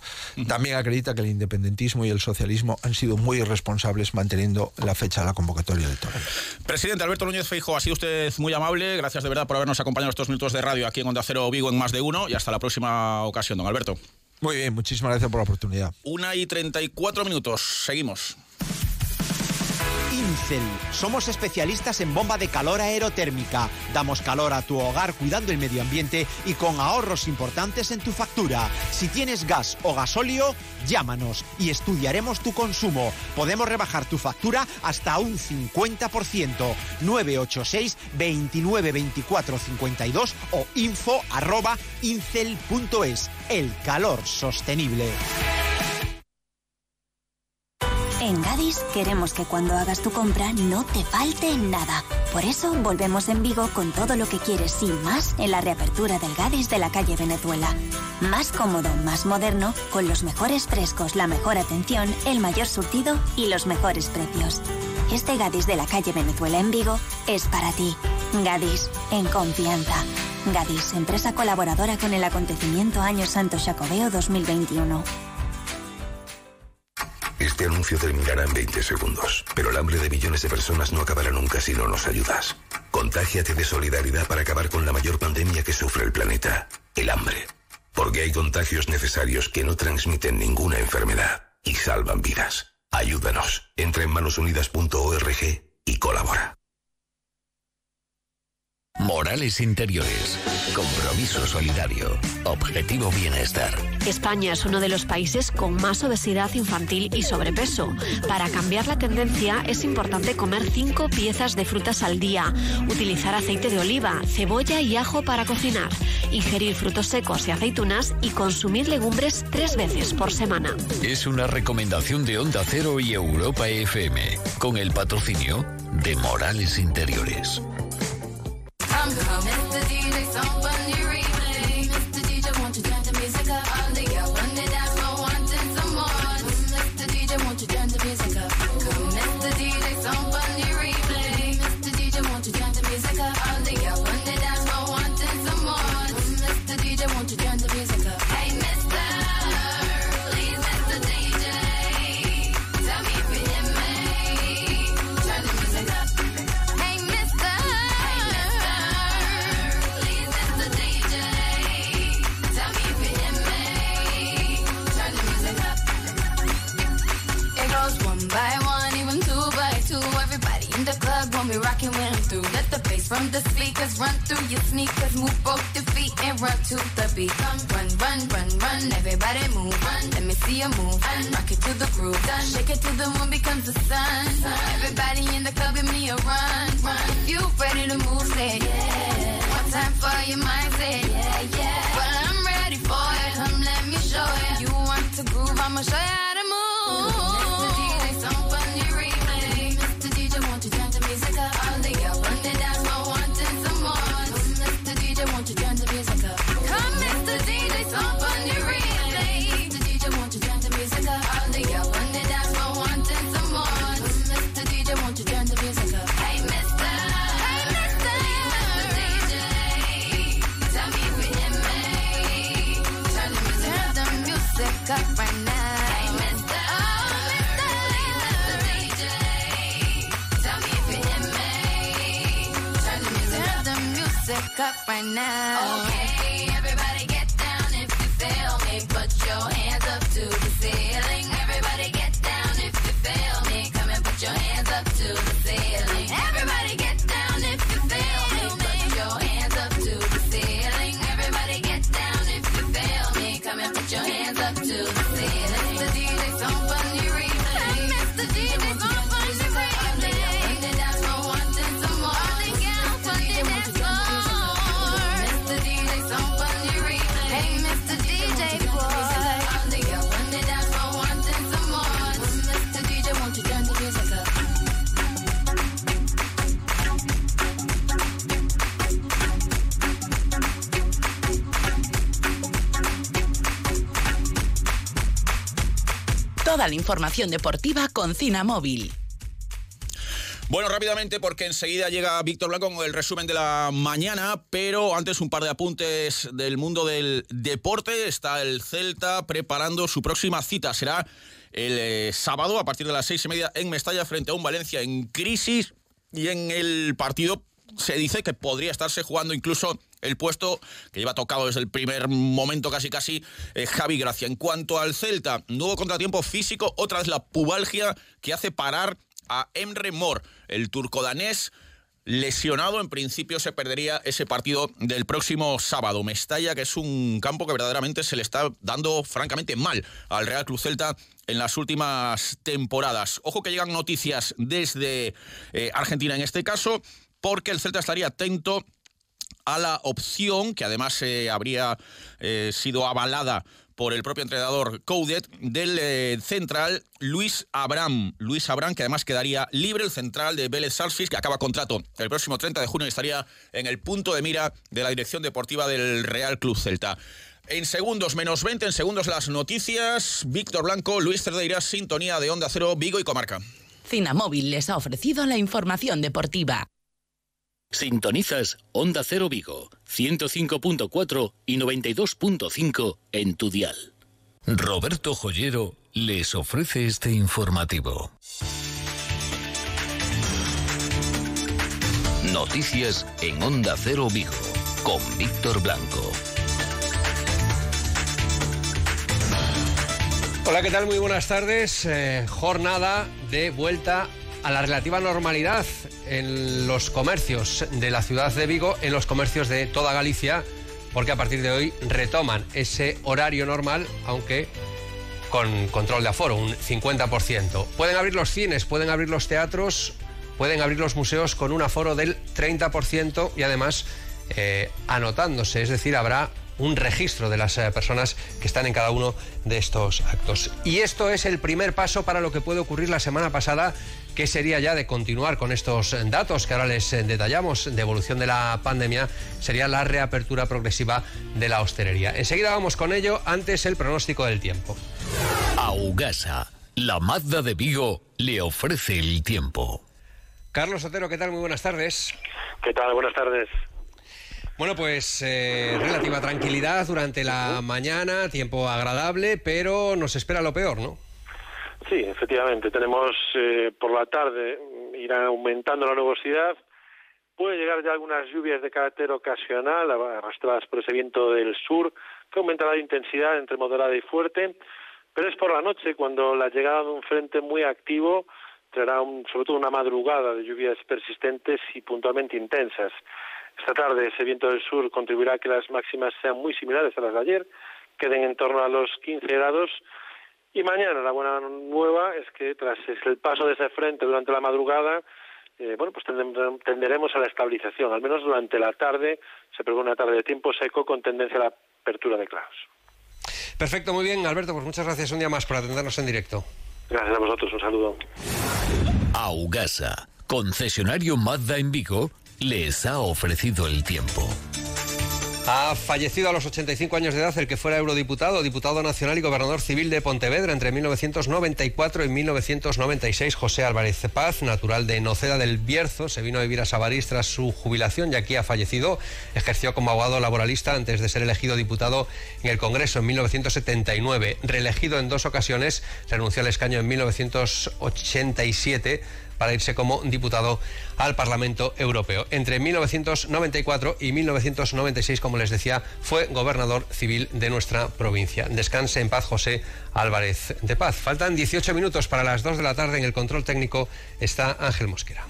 también acredita que el independentismo y el socialismo han sido muy irresponsables manteniendo la fecha de la convocatoria electoral. Presidente Alberto Núñez Feijóo, ha sido usted muy amable. Gracias de verdad por habernos acompañado estos minutos de radio aquí en Onda Cero Vigo en Más de Uno, y hasta la próxima ocasión, don Alberto. Muy bien, muchísimas gracias por la oportunidad. 1:34, seguimos. Incel. Somos especialistas en bomba de calor aerotérmica. Damos calor a tu hogar cuidando el medio ambiente y con ahorros importantes en tu factura. Si tienes gas o gasóleo, llámanos y estudiaremos tu consumo. Podemos rebajar tu factura hasta un 50%. 986 29 24 52 o info@incel.es. El calor sostenible. En Gadis queremos que cuando hagas tu compra no te falte nada. Por eso volvemos en Vigo con todo lo que quieres y más en la reapertura del Gadis de la calle Venezuela. Más cómodo, más moderno, con los mejores frescos, la mejor atención, el mayor surtido y los mejores precios. Este Gadis de la calle Venezuela en Vigo es para ti. Gadis, en confianza. Gadis, empresa colaboradora con el acontecimiento Año Santo Xacobeo 2021. Este anuncio terminará en 20 segundos, pero el hambre de millones de personas no acabará nunca si no nos ayudas. Contágiate de solidaridad para acabar con la mayor pandemia que sufre el planeta, el hambre. Porque hay contagios necesarios que no transmiten ninguna enfermedad y salvan vidas. Ayúdanos. Entra en manosunidas.org y colabora. Morales Interiores. Compromiso solidario. Objetivo bienestar. España es uno de los países con más obesidad infantil y sobrepeso. Para cambiar la tendencia es importante comer 5 piezas de frutas al día, utilizar aceite de oliva, cebolla y ajo para cocinar, ingerir frutos secos y aceitunas y consumir legumbres 3 veces por semana. Es una recomendación de Onda Cero y Europa FM, con el patrocinio de Morales Interiores. We rockin' when I'm through. Let the bass from the speakers run through your sneakers. Move both your feet and run to the beat. Run, run, run, run. Everybody move. Run. Let me see you move. Rock it to the groove. Done. Shake it till the moon becomes the sun. Everybody in the club give me a run. Run. If you ready to move, say yeah. One time for your mindset. Yeah, yeah. Well, I'm ready for it. Come, let me show it. You want to groove? I'ma show you how to move. Up right now. Okay, everybody get down if you feel me. Put your hands up to the ceiling. Everybody get down if you feel me. Come and put your hands up to the ceiling. Everybody get down if you feel me. Put your hands up to the ceiling. Everybody get down if you feel me. Come and put your hands up to the ceiling. Mr. DJ's on funny replay. Mr. DJ's on funny replay. Toda la información deportiva con Cina Móvil. Bueno, rápidamente, porque enseguida llega Víctor Blanco con el resumen de la mañana, pero antes un par de apuntes del mundo del deporte. Está el Celta preparando su próxima cita. Será el sábado a partir de las 6:30 en Mestalla frente a un Valencia en crisis, y en el partido se dice que podría estarse jugando incluso el puesto que lleva tocado desde el primer momento casi Javi Gracia. En cuanto al Celta, nuevo contratiempo físico, otra vez la pubalgia que hace parar a Emre Mor, el turco-danés, lesionado. En principio se perdería ese partido del próximo sábado. Mestalla, que es un campo que verdaderamente se le está dando francamente mal al Real Club Celta en las últimas temporadas. Ojo que llegan noticias desde Argentina en este caso, porque el Celta estaría atento a la opción, que además habría sido avalada por el propio entrenador Coudet, del central Luis Abraham. Luis Abraham, que además quedaría libre, el central de Vélez Sarsfield, que acaba contrato el próximo 30 de junio y estaría en el punto de mira de la dirección deportiva del Real Club Celta. En segundos, menos 20, en segundos las noticias. Víctor Blanco, Luis Cerdeira, sintonía de Onda Cero, Vigo y Comarca. Cinamóvil les ha ofrecido la información deportiva. Sintonizas Onda Cero Vigo, 105.4 y 92.5 en tu dial. Roberto Joyero les ofrece este informativo. Noticias en Onda Cero Vigo, con Víctor Blanco. Hola, ¿qué tal? Muy buenas tardes. Jornada de vuelta a la relativa normalidad en los comercios de la ciudad de Vigo, en los comercios de toda Galicia, porque a partir de hoy retoman ese horario normal, aunque con control de aforo, un 50%. Pueden abrir los cines, pueden abrir los teatros, pueden abrir los museos con un aforo del 30% y además anotándose, es decir, habrá un registro de las personas que están en cada uno de estos actos. Y esto es el primer paso para lo que puede ocurrir la semana pasada, que sería ya de continuar con estos datos que ahora les detallamos, de evolución de la pandemia, sería la reapertura progresiva de la hostelería. Enseguida vamos con ello, antes el pronóstico del tiempo. Augasa, la Mazda de Vigo, le ofrece el tiempo. Carlos Otero, ¿qué tal? Muy buenas tardes. ¿Qué tal? Buenas tardes. Bueno, pues relativa tranquilidad durante la mañana, tiempo agradable, pero nos espera lo peor, ¿no? Sí, efectivamente. Tenemos por la tarde, irá aumentando la nubosidad. Pueden llegar ya algunas lluvias de carácter ocasional, arrastradas por ese viento del sur, que aumentará la intensidad entre moderada y fuerte. Pero es por la noche, cuando la llegada de un frente muy activo traerá sobre todo una madrugada de lluvias persistentes y puntualmente intensas. Esta tarde ese viento del sur contribuirá a que las máximas sean muy similares a las de ayer, queden en torno a los 15 grados. Y mañana la buena nueva es que tras el paso de ese frente durante la madrugada, pues tenderemos a la estabilización. Al menos durante la tarde se prevé una tarde de tiempo seco con tendencia a la apertura de claros. Perfecto, muy bien, Alberto, pues muchas gracias un día más por atendernos en directo. Gracias a vosotros, un saludo. Augasa, concesionario Mazda en Vigo, les ha ofrecido el tiempo. Ha fallecido a los 85 años de edad el que fuera eurodiputado, diputado nacional y gobernador civil de Pontevedra entre 1994 y 1996, José Álvarez Paz, natural de Noceda del Bierzo, se vino a vivir a Sabarís tras su jubilación y aquí ha fallecido. Ejerció como abogado laboralista antes de ser elegido diputado en el Congreso en 1979. Reelegido en dos ocasiones, renunció al escaño en 1987... para irse como diputado al Parlamento Europeo. Entre 1994 y 1996, como les decía, fue gobernador civil de nuestra provincia. Descanse en paz, José Álvarez de Paz. Faltan 18 minutos para las 2 de la tarde. En el control técnico está Ángel Mosquera.